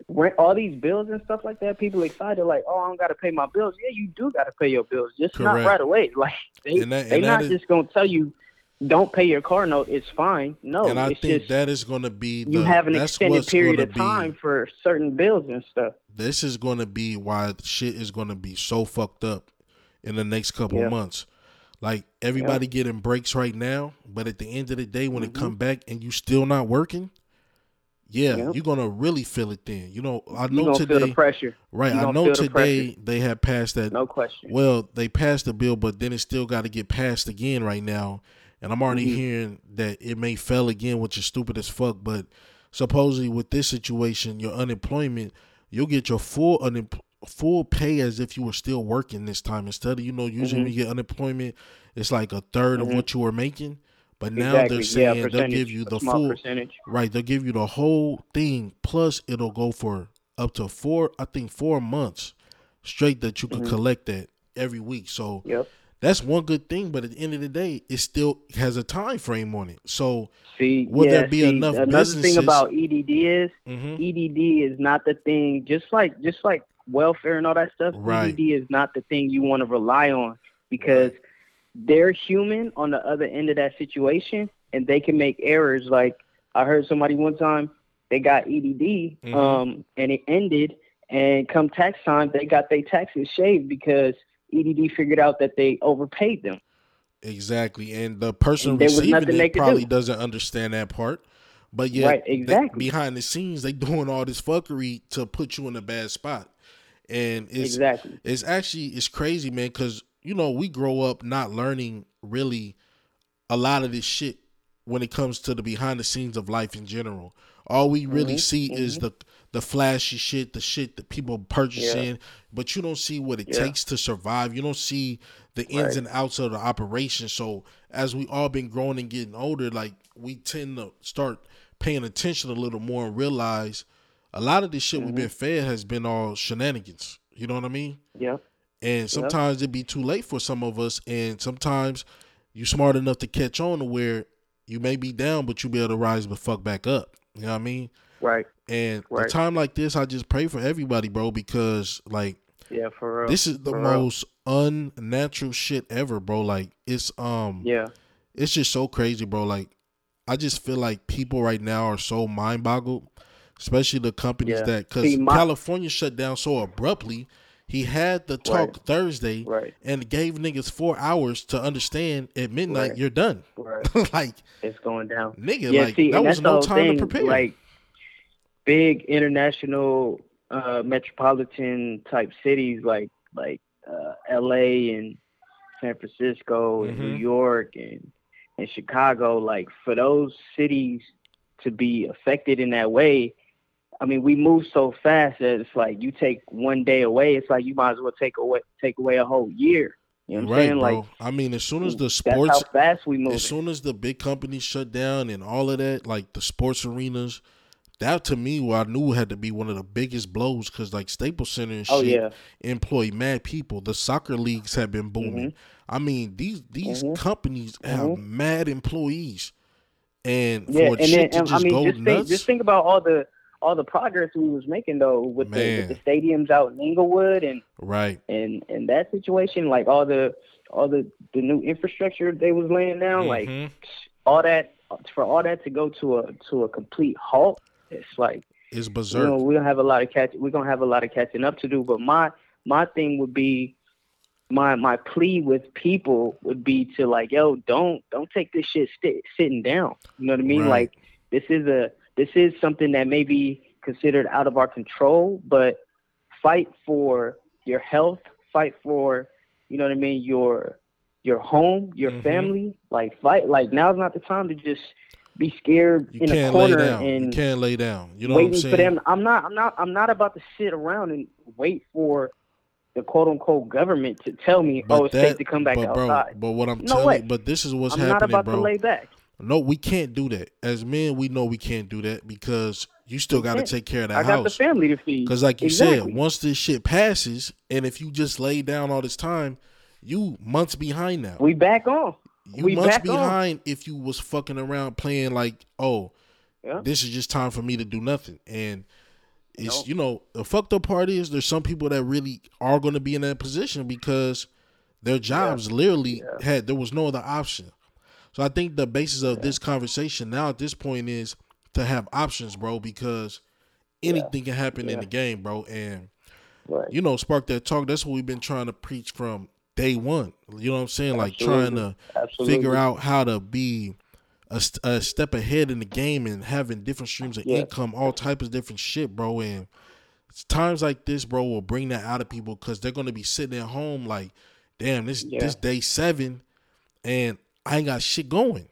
rent, all these bills and stuff like that. People excited, like, oh, I don't gotta pay my bills. Yeah, you do gotta pay your bills. Just not right away. Like, they're not just gonna tell you, don't pay your car note. It's fine. No, and I think that is going to be you have an extended period of time for certain bills and stuff. This is going to be why shit is going to be so fucked up in the next couple months. Like, everybody getting breaks right now, but at the end of the day, when it come back and you still not working, you're going to really feel it then. You know, I know today, feel the pressure. Right. I know today they had passed that. No question. Well, they passed the bill, but then it still got to get passed again right now. And I'm already hearing that it may fail again, which is stupid as fuck. But supposedly with this situation, your unemployment, you'll get your full pay as if you were still working this time. Instead of, you know, usually when you get unemployment, it's like a third of what you were making. But now they're saying they'll give you the full percentage. Right. They'll give you the whole thing. Plus, it'll go for up to 4 months straight that you can collect that every week. So, that's one good thing, but at the end of the day, it still has a time frame on it. So, will there be enough businesses? Another thing about EDD is EDD is not the thing. Just like welfare and all that stuff, EDD is not the thing you want to rely on, because they're human on the other end of that situation, and they can make errors. Like, I heard somebody one time, they got EDD, and it ended, and come tax time, they got their taxes shaved because EDD figured out that they overpaid them. Exactly. And the person receiving it probably doesn't understand that part. But yet, behind the scenes, they doing all this fuckery to put you in a bad spot. And it's crazy, man, because, you know, we grow up not learning really a lot of this shit when it comes to the behind the scenes of life in general. All we really see is the flashy shit, the shit that people purchasing, but you don't see what it takes to survive. You don't see the ins and outs of the operation. So as we all been growing and getting older, like, we tend to start paying attention a little more and realize a lot of this shit we've been fed has been all shenanigans. You know what I mean? Yeah. And sometimes it'd be too late for some of us. And sometimes you smart enough to catch on to where you may be down, but you'll be able to rise the fuck back up. You know what I mean? Right. And a time like this, I just pray for everybody, bro, because, like, for real, this is the most unnatural shit ever, bro. Like, it's it's just so crazy, bro. Like, I just feel like people right now are so mind boggled, especially the companies that, because California shut down so abruptly. He had the talk Thursday and gave niggas 4 hours to understand at midnight you're done. Right. Like, it's going down, nigga. Yeah, like, see, that was no time to prepare. Like, big international metropolitan type cities like LA and San Francisco and New York and Chicago, like, for those cities to be affected in that way, I mean, we move so fast that it's like you take one day away, it's like you might as well take away a whole year. You know what I'm saying? Bro. Like, I mean, as soon as the sports, that's how fast we move. As soon as the big companies shut down and all of that, like the sports arenas, that to me, what I knew had to be one of the biggest blows, because like Staples Center and shit employ mad people. The soccer leagues have been booming. I mean, these companies have mad employees, and for shit to just go nuts. Just think about all the progress we was making though with the stadiums out in Inglewood and that situation, like all the new infrastructure they was laying down, like all that, for all that to go to a complete halt, it's like it's berserk. You know, we're gonna have a lot of catching up to do. But my thing would be, my plea with people would be to like, yo, don't take this shit sitting down. You know what I mean? Right. Like this is something that may be considered out of our control, but fight for your health, fight for, you know what I mean, your home, your family, like fight. Like now's not the time to just be scared in a corner and you can't lay down. You know what I'm saying? For them. I'm not about to sit around and wait for the quote unquote government to tell me, but it's safe to come back outside. But what I'm telling you, but this is what's happening, bro. I'm not about to lay back. No, we can't do that. As men, we know we can't do that because you still got to take care of that house. I got the family to feed. Because like you said, once this shit passes, and if you just lay down all this time, you months behind now. We back on. You months behind if you was fucking around playing like, oh, this is just time for me to do nothing. And it's, you know, the fucked up part is there's some people that really are going to be in that position because their jobs literally there was no other option. So I think the basis of this conversation now at this point is to have options, bro, because anything can happen in the game, bro. And, you know, Spark That Talk, that's what we've been trying to preach from day one. You know what I'm saying? Absolutely. Like trying to figure out how to be a step ahead in the game and having different streams of income, all types of different shit, bro. And times like this, bro, will bring that out of people because they're going to be sitting at home like, damn, this day 7 and I ain't got shit going.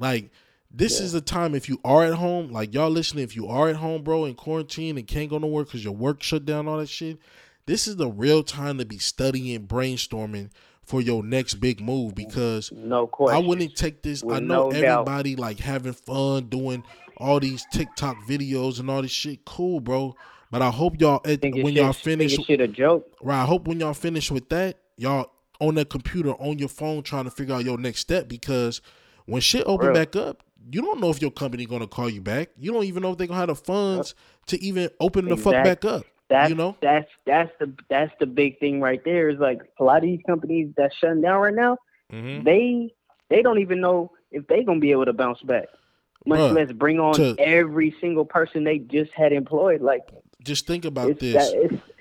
Like, this is the time if you are at home, like y'all listening, if you are at home, bro, in quarantine and can't go nowhere because your work shut down, all that shit, this is the real time to be studying, brainstorming for your next big move because no question. I wouldn't take this. With I know no everybody doubt. Like having fun, doing all these TikTok videos and all this shit. Cool, bro. But I hope y'all, I hope when y'all finish with that, y'all on that computer, on your phone, trying to figure out your next step because when shit open back up, you don't know if your company going to call you back. You don't even know if they're going to have the funds to even open the fuck back up. That's, you know? that's the big thing right there is like a lot of these companies that's shutting down right now, they don't even know if they're going to be able to bounce back, much less bring on every single person they just had employed. Like, just think about this.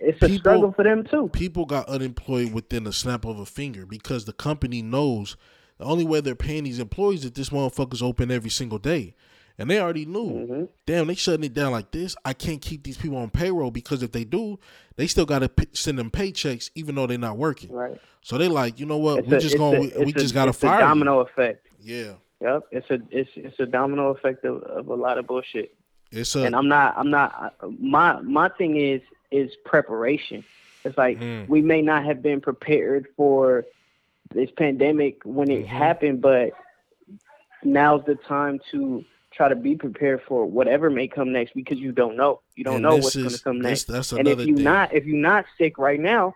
It's a struggle for them too. People got unemployed within the snap of a finger because the company knows the only way they're paying these employees is if this motherfucker's open every single day. And they already knew, damn, they shutting it down like this. I can't keep these people on payroll because if they do, they still got to send them paychecks even though they're not working. Right. So they like, you know what? We just got to fire. It's a domino effect. Yeah. Yep. It's a domino effect of a lot of bullshit. And I'm not. My thing is preparation. It's like we may not have been prepared for this pandemic when it happened, but now's the time to try to be prepared for whatever may come next because you don't know. You don't know what's going to come next. That's another thing. And if you're not sick right now,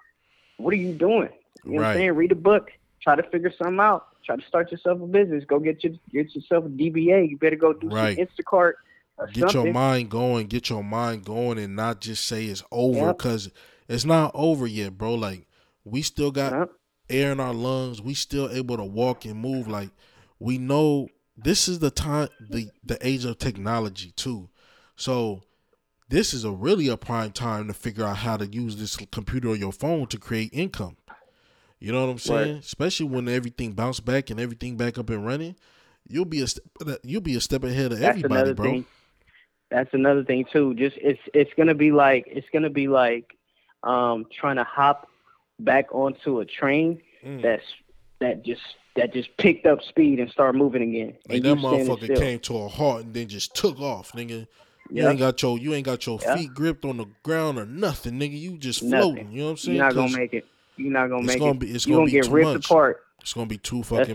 what are you doing? You know what I'm saying? Read a book. Try to figure something out. Try to start yourself a business. Go get yourself a DBA. You better go do some Instacart or something. Get your mind going and not just say it's over because it's not over yet, bro. Like, we still got air in our lungs. We still able to walk and move. Like, we know... This is the time, the age of technology too. So this is really a prime time to figure out how to use this computer or your phone to create income. You know what I'm saying? Right. Especially when everything bounce back and everything back up and running, you'll be a step ahead of everybody, bro. That's another thing too. Just it's gonna be like trying to hop back onto a train that just picked up speed and started moving again. Like that motherfucker came to a halt and then just took off, nigga. You ain't got your feet gripped on the ground or nothing, nigga. You just floating. You know what I'm saying? You're not gonna make it. You're gonna get ripped apart. It's gonna be too fucking much.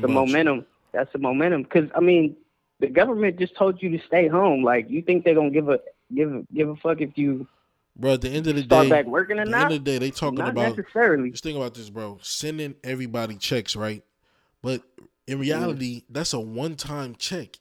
That's the momentum. Because I mean, the government just told you to stay home. Like, you think they're gonna give a give a fuck if you. Bro, at the end of the day, back working or not? At the end of the day, they talking not about necessarily. Just think about this, bro. Sending everybody checks, right? But in reality, that's a one-time check.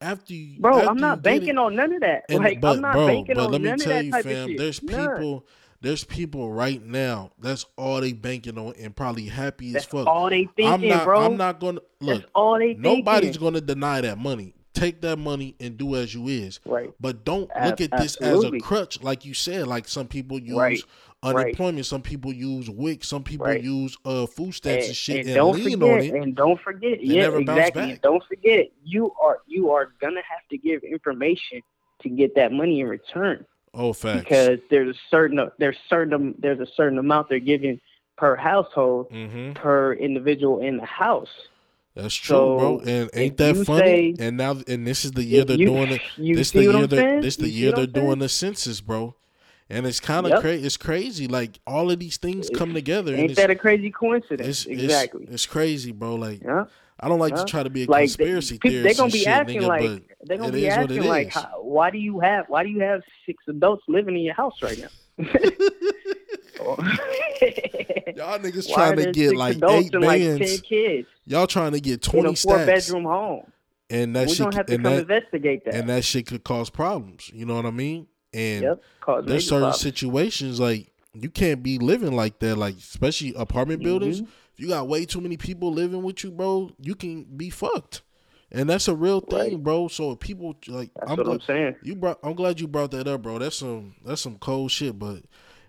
After you, bro, after I'm not banking it, on none of that. And, like, but, I'm not bro, banking on none of that you, type fam, of shit. There's people. There's people right now. That's all they banking on, and probably happy that's as fuck. All they thinking, I'm not gonna look. That's all they thinking. Nobody's gonna deny that money. Take that money and do as you is. Right. But don't look at this as a crutch, like you said. Like some people use unemployment, some people use WIC, some people use food stamps and shit, and lean on it. And don't forget, and don't forget, you are gonna have to give information to get that money in return. Oh, facts. Because there's a certain amount they're giving per household, per individual in the house. That's true, bro. And ain't that funny? And this is the year they're doing it. This the year they're doing the census, bro. And it's kind of crazy. It's crazy. Like all of these things come together. Ain't that a crazy coincidence? Exactly. It's crazy, bro. Like I don't like to try to be a conspiracy theorist. They're gonna be asking like, they're gonna be asking like, why do you have six adults living in your house right now? Y'all niggas trying to get like 8 bands. Like 10 kids. Y'all trying to get 20 stacks. In a 4-bedroom home. And that shit have to come investigate that. And that shit could cause problems. You know what I mean? And there's certain situations like you can't be living like that. Like especially apartment buildings. If you got way too many people living with you, bro, you can be fucked. And that's a real thing, bro. So if people like, that's what I'm saying. I'm glad you brought that up, bro. That's some cold shit, but.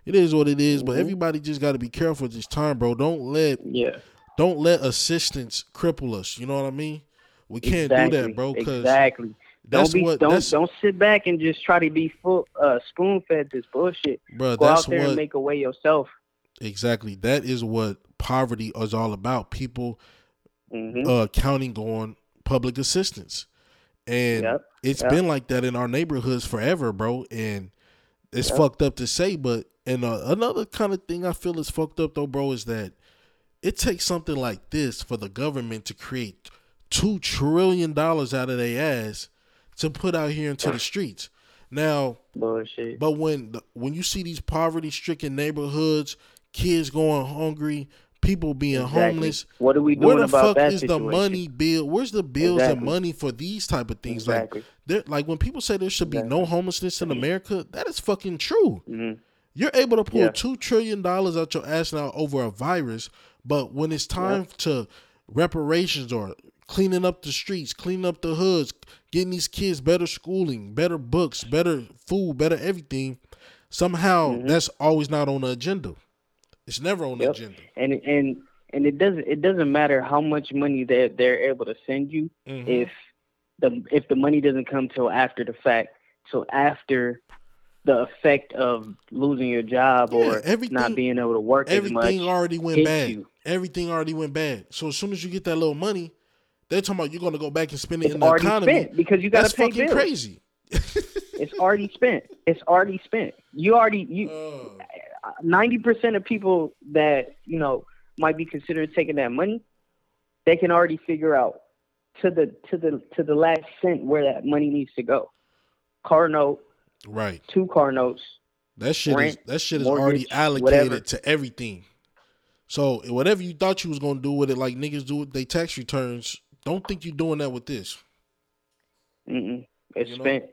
It is what it is, but everybody just got to be careful this time, bro. Don't let assistance cripple us. You know what I mean? We can't do that, bro. Exactly. Don't sit back and just try to be spoon-fed this bullshit. Bro, go out there and make a way yourself. Exactly. That is what poverty is all about. People counting on public assistance, and it's been like that in our neighborhoods forever, bro. And it's fucked up to say, but. And another kind of thing I feel is fucked up, though, bro, is that it takes something like this for the government to create $2 trillion out of their ass to put out here into the streets. Now, bullshit. But when you see these poverty-stricken neighborhoods, kids going hungry, people being homeless, what are we doing about that situation? Where the fuck is the money bill? Where's the bills and money for these type of things? Like when people say there should be no homelessness in America, that is fucking true. Mm-hmm. You're able to pull $2 trillion out your ass now over a virus, but when it's time to reparations or cleaning up the streets, cleaning up the hoods, getting these kids better schooling, better books, better food, better everything, somehow that's always not on the agenda. It's never on the agenda. And it doesn't matter how much money they're able to send you if the money doesn't come till after the fact, till after the effect of losing your job or not being able to work as much. Everything already went bad. So as soon as you get that little money, they're talking about you're going to go back and spend it in the economy. It's already spent because you got to pay bills. Crazy. It's already spent. You 90% of people that, you know, might be considered taking that money, they can already figure out to the last cent where that money needs to go. Car note. Right. 2 car notes. That shit is mortgage, already allocated to everything. So whatever you thought you was gonna do with it, like niggas do with their tax returns, don't think you're doing that with this. It's spent.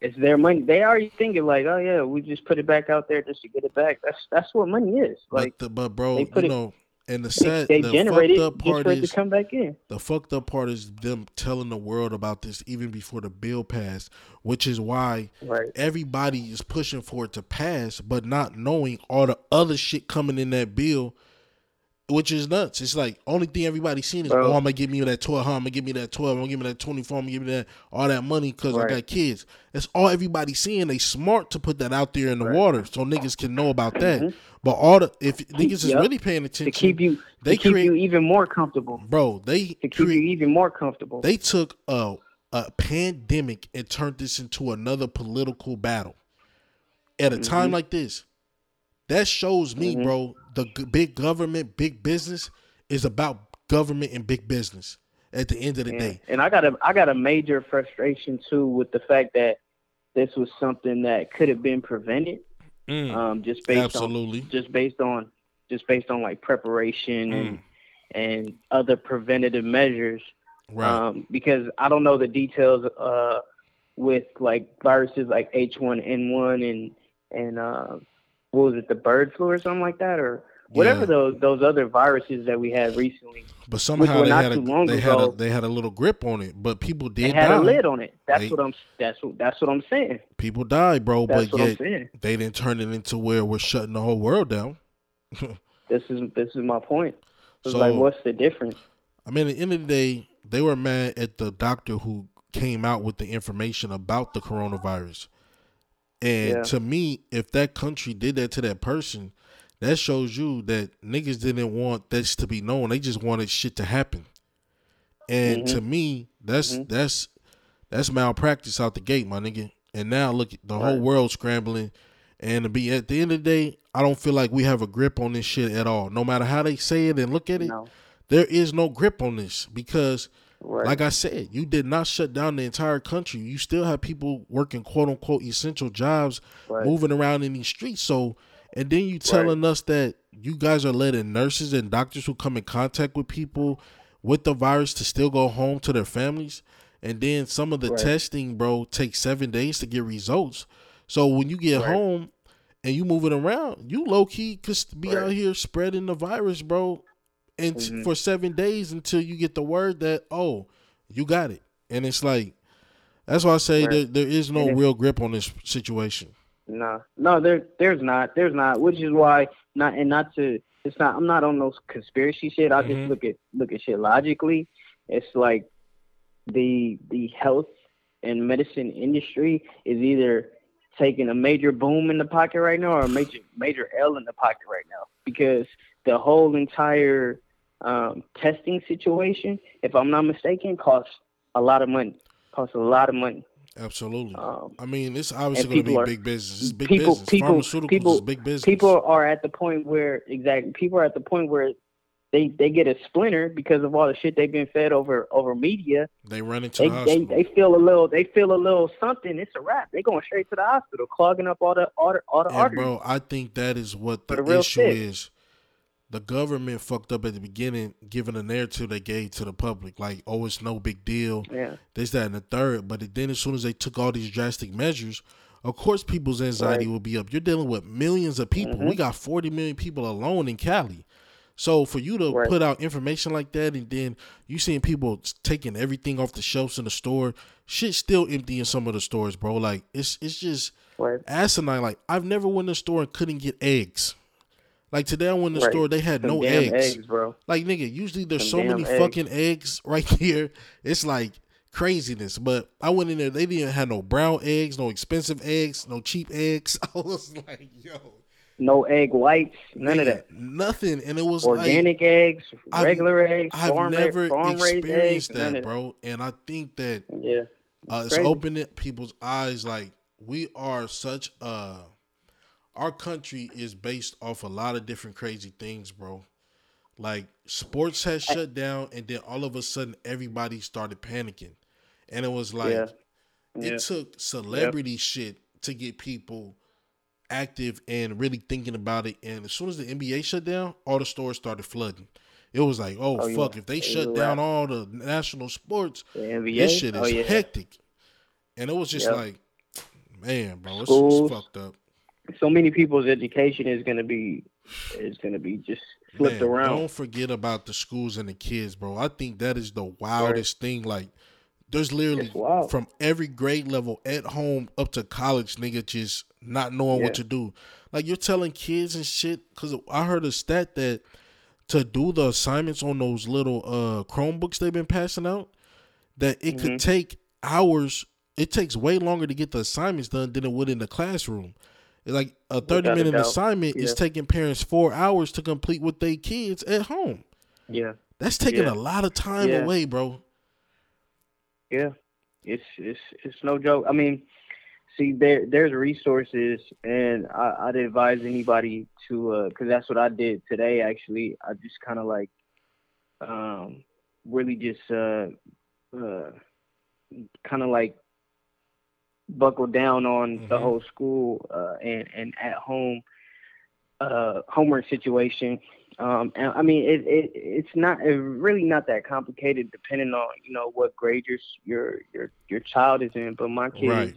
It's their money. They already thinking like, oh yeah, we just put it back out there just to get it back. That's what money is. Like, The fucked up part is them telling the world about this even before the bill passed, which is why everybody is pushing for it to pass, but not knowing all the other shit coming in that bill, which is nuts. It's like only thing everybody's seen is, I'm gonna give me that 12, I'm gonna give me that 12, I'm gonna give me that 24, I'm gonna give me that all that money because I got kids. That's all everybody's seeing. They smart to put that out there in the water so niggas can know about that. But if niggas is really paying attention, to keep you even more comfortable, bro. You even more comfortable. They took a pandemic and turned this into another political battle. At a time like this, that shows me, bro, the big government, big business is about government and big business. At the end of the day, and I got a major frustration too with the fact that this was something that could have been prevented, just based on like preparation and other preventative measures. Right. Because I don't know the details with like viruses like H1N1 and what was it, the bird flu or something like that, or whatever those other viruses that we had recently. But somehow they had a little grip on it, but people had a lid on it. That's what I'm saying. People died, bro. They didn't turn it into where we're shutting the whole world down. This is my point. It's so, like, what's the difference? I mean, at the end of the day, they were mad at the doctor who came out with the information about the coronavirus. And to me, if that country did that to that person, that shows you that niggas didn't want this to be known. They just wanted shit to happen. And to me, that's malpractice out the gate, my nigga. And now look, the whole world scrambling. And at the end of the day, I don't feel like we have a grip on this shit at all. No matter how they say it and look at it, there is no grip on this because, like I said, you did not shut down the entire country. You still have people working quote unquote essential jobs, moving around in these streets. So, and then you telling us that you guys are letting nurses and doctors who come in contact with people with the virus to still go home to their families. And then some of the testing, bro, takes 7 days to get results. So when you get home and you moving around, you low key could be out here spreading the virus, bro. And for 7 days until you get the word that, oh, you got it. And it's like, that's why I say there is no real grip on this situation. No, there's not, which is why I'm not on those conspiracy shit. I just look at shit logically. It's like the health and medicine industry is either taking a major boom in the pocket right now or a major L in the pocket right now, because the whole entire testing situation, if I'm not mistaken, costs a lot of money. Absolutely. I mean, it's obviously going to be big business. It's big business. Pharmaceuticals is big business. People are at the point where they get a splinter because of all the shit they've been fed over media. They run into the hospital. They feel a little something. It's a wrap. They're going straight to the hospital, clogging up all the arteries. Bro, I think that is what the issue is. The government fucked up at the beginning, giving a narrative they gave to the public, like, oh, it's no big deal, this, that, and the third. But then as soon as they took all these drastic measures, of course, people's anxiety will be up. You're dealing with millions of people. We got 40 million people alone in Cali. So for you to put out information like that, and then you seeing people taking everything off the shelves in the store, shit's still empty in some of the stores, bro. Like, it's just asinine. Like, I've never went in a store and couldn't get eggs. Like, today I went to the store, they had no eggs, bro. Like, nigga, usually there's so many fucking eggs right here. It's like craziness. But I went in there, they didn't have no brown eggs, no expensive eggs, no cheap eggs. I was like, yo. No egg whites, none of that. Nothing. And it was organic eggs, regular eggs, farm-raised eggs, that, bro. And I think that it's opening people's eyes. Like, we are such a... Our country is based off a lot of different crazy things, bro. Like, sports has shut down, and then all of a sudden, everybody started panicking. And it was like, it took celebrity shit to get people active and really thinking about it. And as soon as the NBA shut down, all the stores started flooding. It was like, oh fuck, if they shut down all the national sports, the NBA? This shit is hectic. And it was just like, man, bro, it's fucked up. So many people's education is gonna be just flipped around. Don't forget about the schools and the kids, bro. I think that is the wildest thing. Like, there's literally from every grade level at home up to college, nigga, just not knowing what to do. Like, you're telling kids and shit, because I heard a stat that to do the assignments on those little Chromebooks they've been passing out, that it could take hours. It takes way longer to get the assignments done than it would in the classroom. Like, a 30-minute assignment is taking parents 4 hours to complete with their kids at home. Yeah. That's taking a lot of time away, bro. Yeah. It's no joke. I mean, see, there's resources, and I'd advise anybody to, because that's what I did today, actually. I just kind of, like, really just kind of, like, buckled down on the whole school and at home homework situation. And I mean, it's really not that complicated, depending on what grade your child is in. But my kids,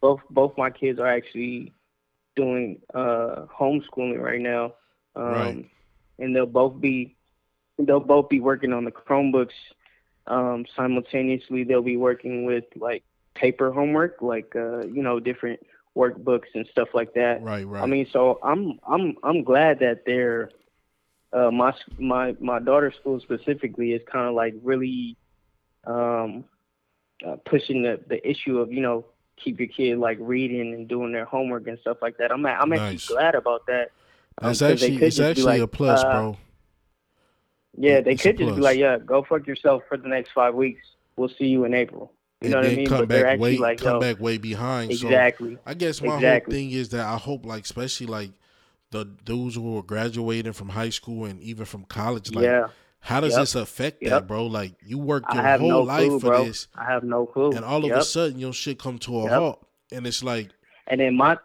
both my kids are actually doing homeschooling right now, and they'll both be working on the Chromebooks simultaneously. They'll be working with like paper homework, like different workbooks and stuff like that. Right. I mean, so I'm glad that they're. My daughter's school specifically is kind of like really pushing the issue of keep your kid like reading and doing their homework and stuff like that. I'm actually glad about that. That's actually a plus, bro. Yeah, they could just be like, yeah, go fuck yourself for the next 5 weeks. We'll see you in April. You know what I mean? But they're actually like, come back way behind. Exactly. So I guess my whole thing is that I hope, like, especially like the dudes who are graduating from high school and even from college, like, how does this affect that, bro? Like, you worked your whole life for this. I have no clue. And all of a sudden, your shit come to a halt, and it's like. And then my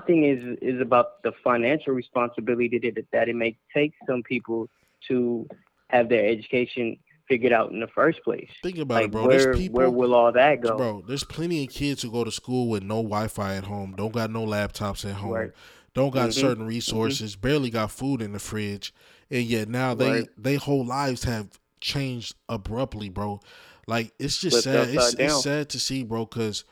thing is about the financial responsibility that it may take some people to have their education figured out in the first place. Think about it, bro. Where will all that go? Bro, there's plenty of kids who go to school with no Wi-Fi at home, don't got no laptops at home, don't got certain resources, barely got food in the fridge, and yet now they whole lives have changed abruptly, bro. Like, it's just sad. It's sad to see, bro, because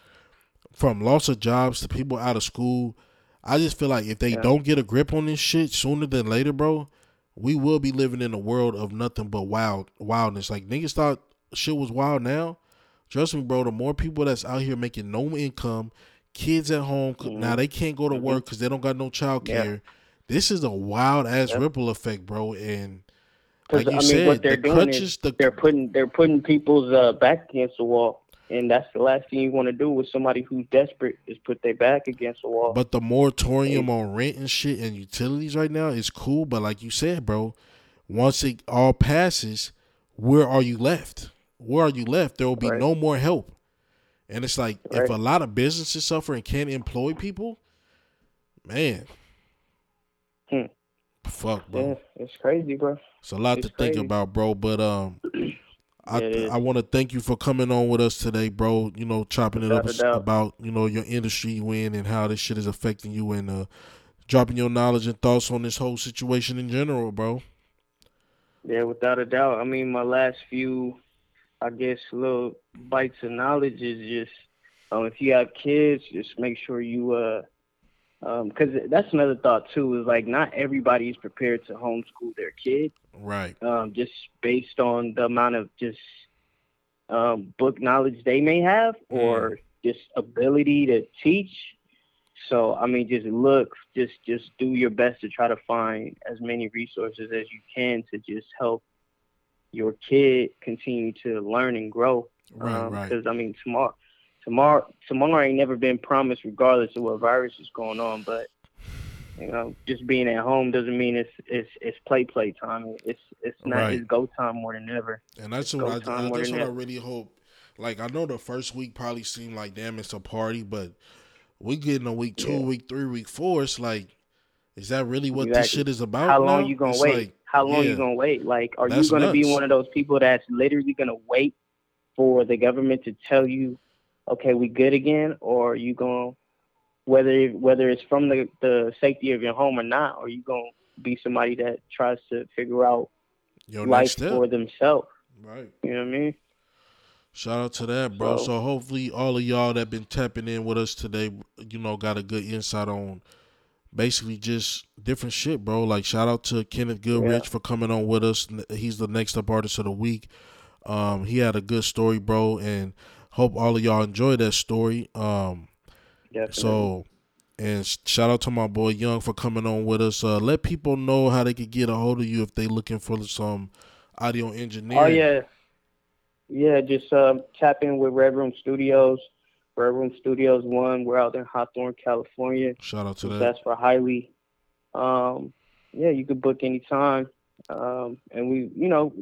from loss of jobs to people out of school, I just feel like if they don't get a grip on this shit sooner than later, bro, we will be living in a world of nothing but wildness. Like, niggas thought shit was wild now. Trust me, bro, the more people that's out here making no income, kids at home, now they can't go to work because they don't got no child care. This is a wild-ass ripple effect, bro. And like you said, what they're doing is they're putting people's back against the wall. And that's the last thing you want to do with somebody who's desperate, is put their back against the wall. But the moratorium on rent and shit and utilities right now is cool. But like you said, bro, once it all passes, where are you left? Where are you left? There will be no more help. And it's like, if a lot of businesses suffer and can't employ people, man, fuck, bro. Yeah, it's crazy, bro. It's a lot to think about, bro. But I want to thank you for coming on with us today, bro. You know, chopping it up about, your industry you in and how this shit is affecting you, and dropping your knowledge and thoughts on this whole situation in general, bro. Yeah, without a doubt. I mean, my last few, I guess, little bites of knowledge is just, if you have kids, just make sure you, cause that's another thought too, is like, not everybody is prepared to homeschool their kid. Right. Just based on the amount of just, book knowledge they may have, or just ability to teach. So, I mean, just look, just do your best to try to find as many resources as you can to just help your kid continue to learn and grow. Because I mean, tomorrow ain't never been promised, regardless of what virus is going on. But just being at home doesn't mean it's play time. It's not just go time more than ever. And that's what I really hope. Like, I know the first week probably seemed like, damn, it's a party, but we getting a week 2, week 3, week 4. It's like, is that really what this shit is about? How long you gonna wait? Like, how long you gonna wait? Like, are you gonna be one of those people that's literally gonna wait for the government to tell you, okay, we good again? Or are you gonna, whether it's from the safety of your home or not, are you gonna be somebody that tries to figure out your life for themselves? Right. You know what I mean? Shout out to that, bro. So hopefully all of y'all that been tapping in with us today, got a good insight on basically just different shit, bro. Like, shout out to Kenneth Goodrich for coming on with us. He's the Next Up Artist of the Week. He had a good story, bro, and hope all of y'all enjoy that story. So, and shout out to my boy Young for coming on with us. Let people know how they could get a hold of you if they looking for some audio engineering. Oh yeah, just tap in with Red Room Studios. Red Room Studios 1. We're out in Hawthorne, California. Shout out to that. That's for Hiley. You can book anytime. And we,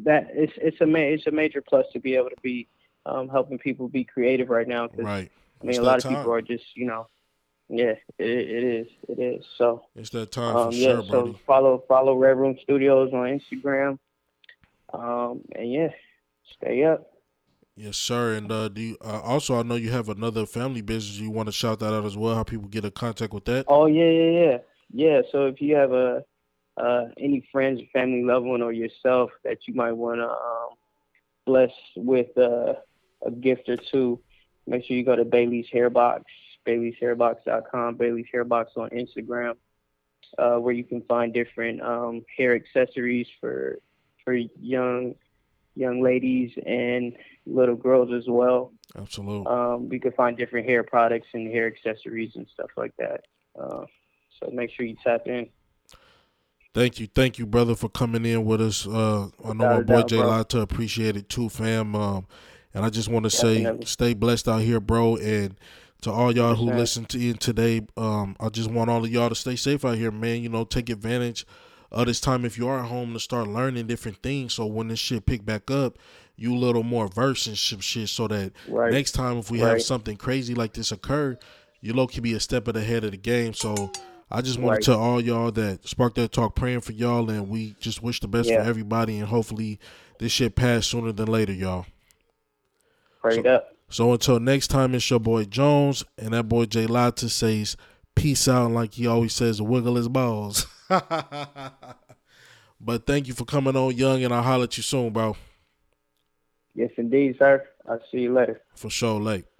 that it's a major plus to be able to be helping people be creative right now. Cause I mean, a lot of people are just, you know, it is. So it's that time for sure, buddy. So follow Red Room Studios on Instagram, and stay up. Yes, sir. And also, I know you have another family business. You want to shout that out as well? How people get in contact with that? Oh yeah. So if you have a any friends, family, loved one, or yourself that you might want to bless with a gift or two, make sure you go to Bailey's Hair Box, Bailey'sHairBox.com, Bailey's Hair Box on Instagram, where you can find different hair accessories for young ladies and little girls as well. Absolutely. You can find different hair products and hair accessories and stuff like that. So make sure you tap in. Thank you, brother, for coming in with us. I know my boy Jay Latta appreciate it too, fam. And I just want to say, stay blessed out here, bro. And to all y'all who listen to you today, I just want all of y'all to stay safe out here, man. You know, take advantage of this time if you are at home to start learning different things. So when this shit pick back up, you a little more versed in shit, so that next time if we have something crazy like this occur, you low key be a step ahead of the game. So I just want to tell all y'all that Spark That Talk praying for y'all, and we just wish the best for everybody, and hopefully this shit pass sooner than later, y'all. So until next time, it's your boy Jones, and that boy Jay Latta says peace out, like he always says, wiggle his balls. But thank you for coming on, Young, and I'll holler at you soon, bro. Yes, indeed, sir. I'll see you later. For sure, late.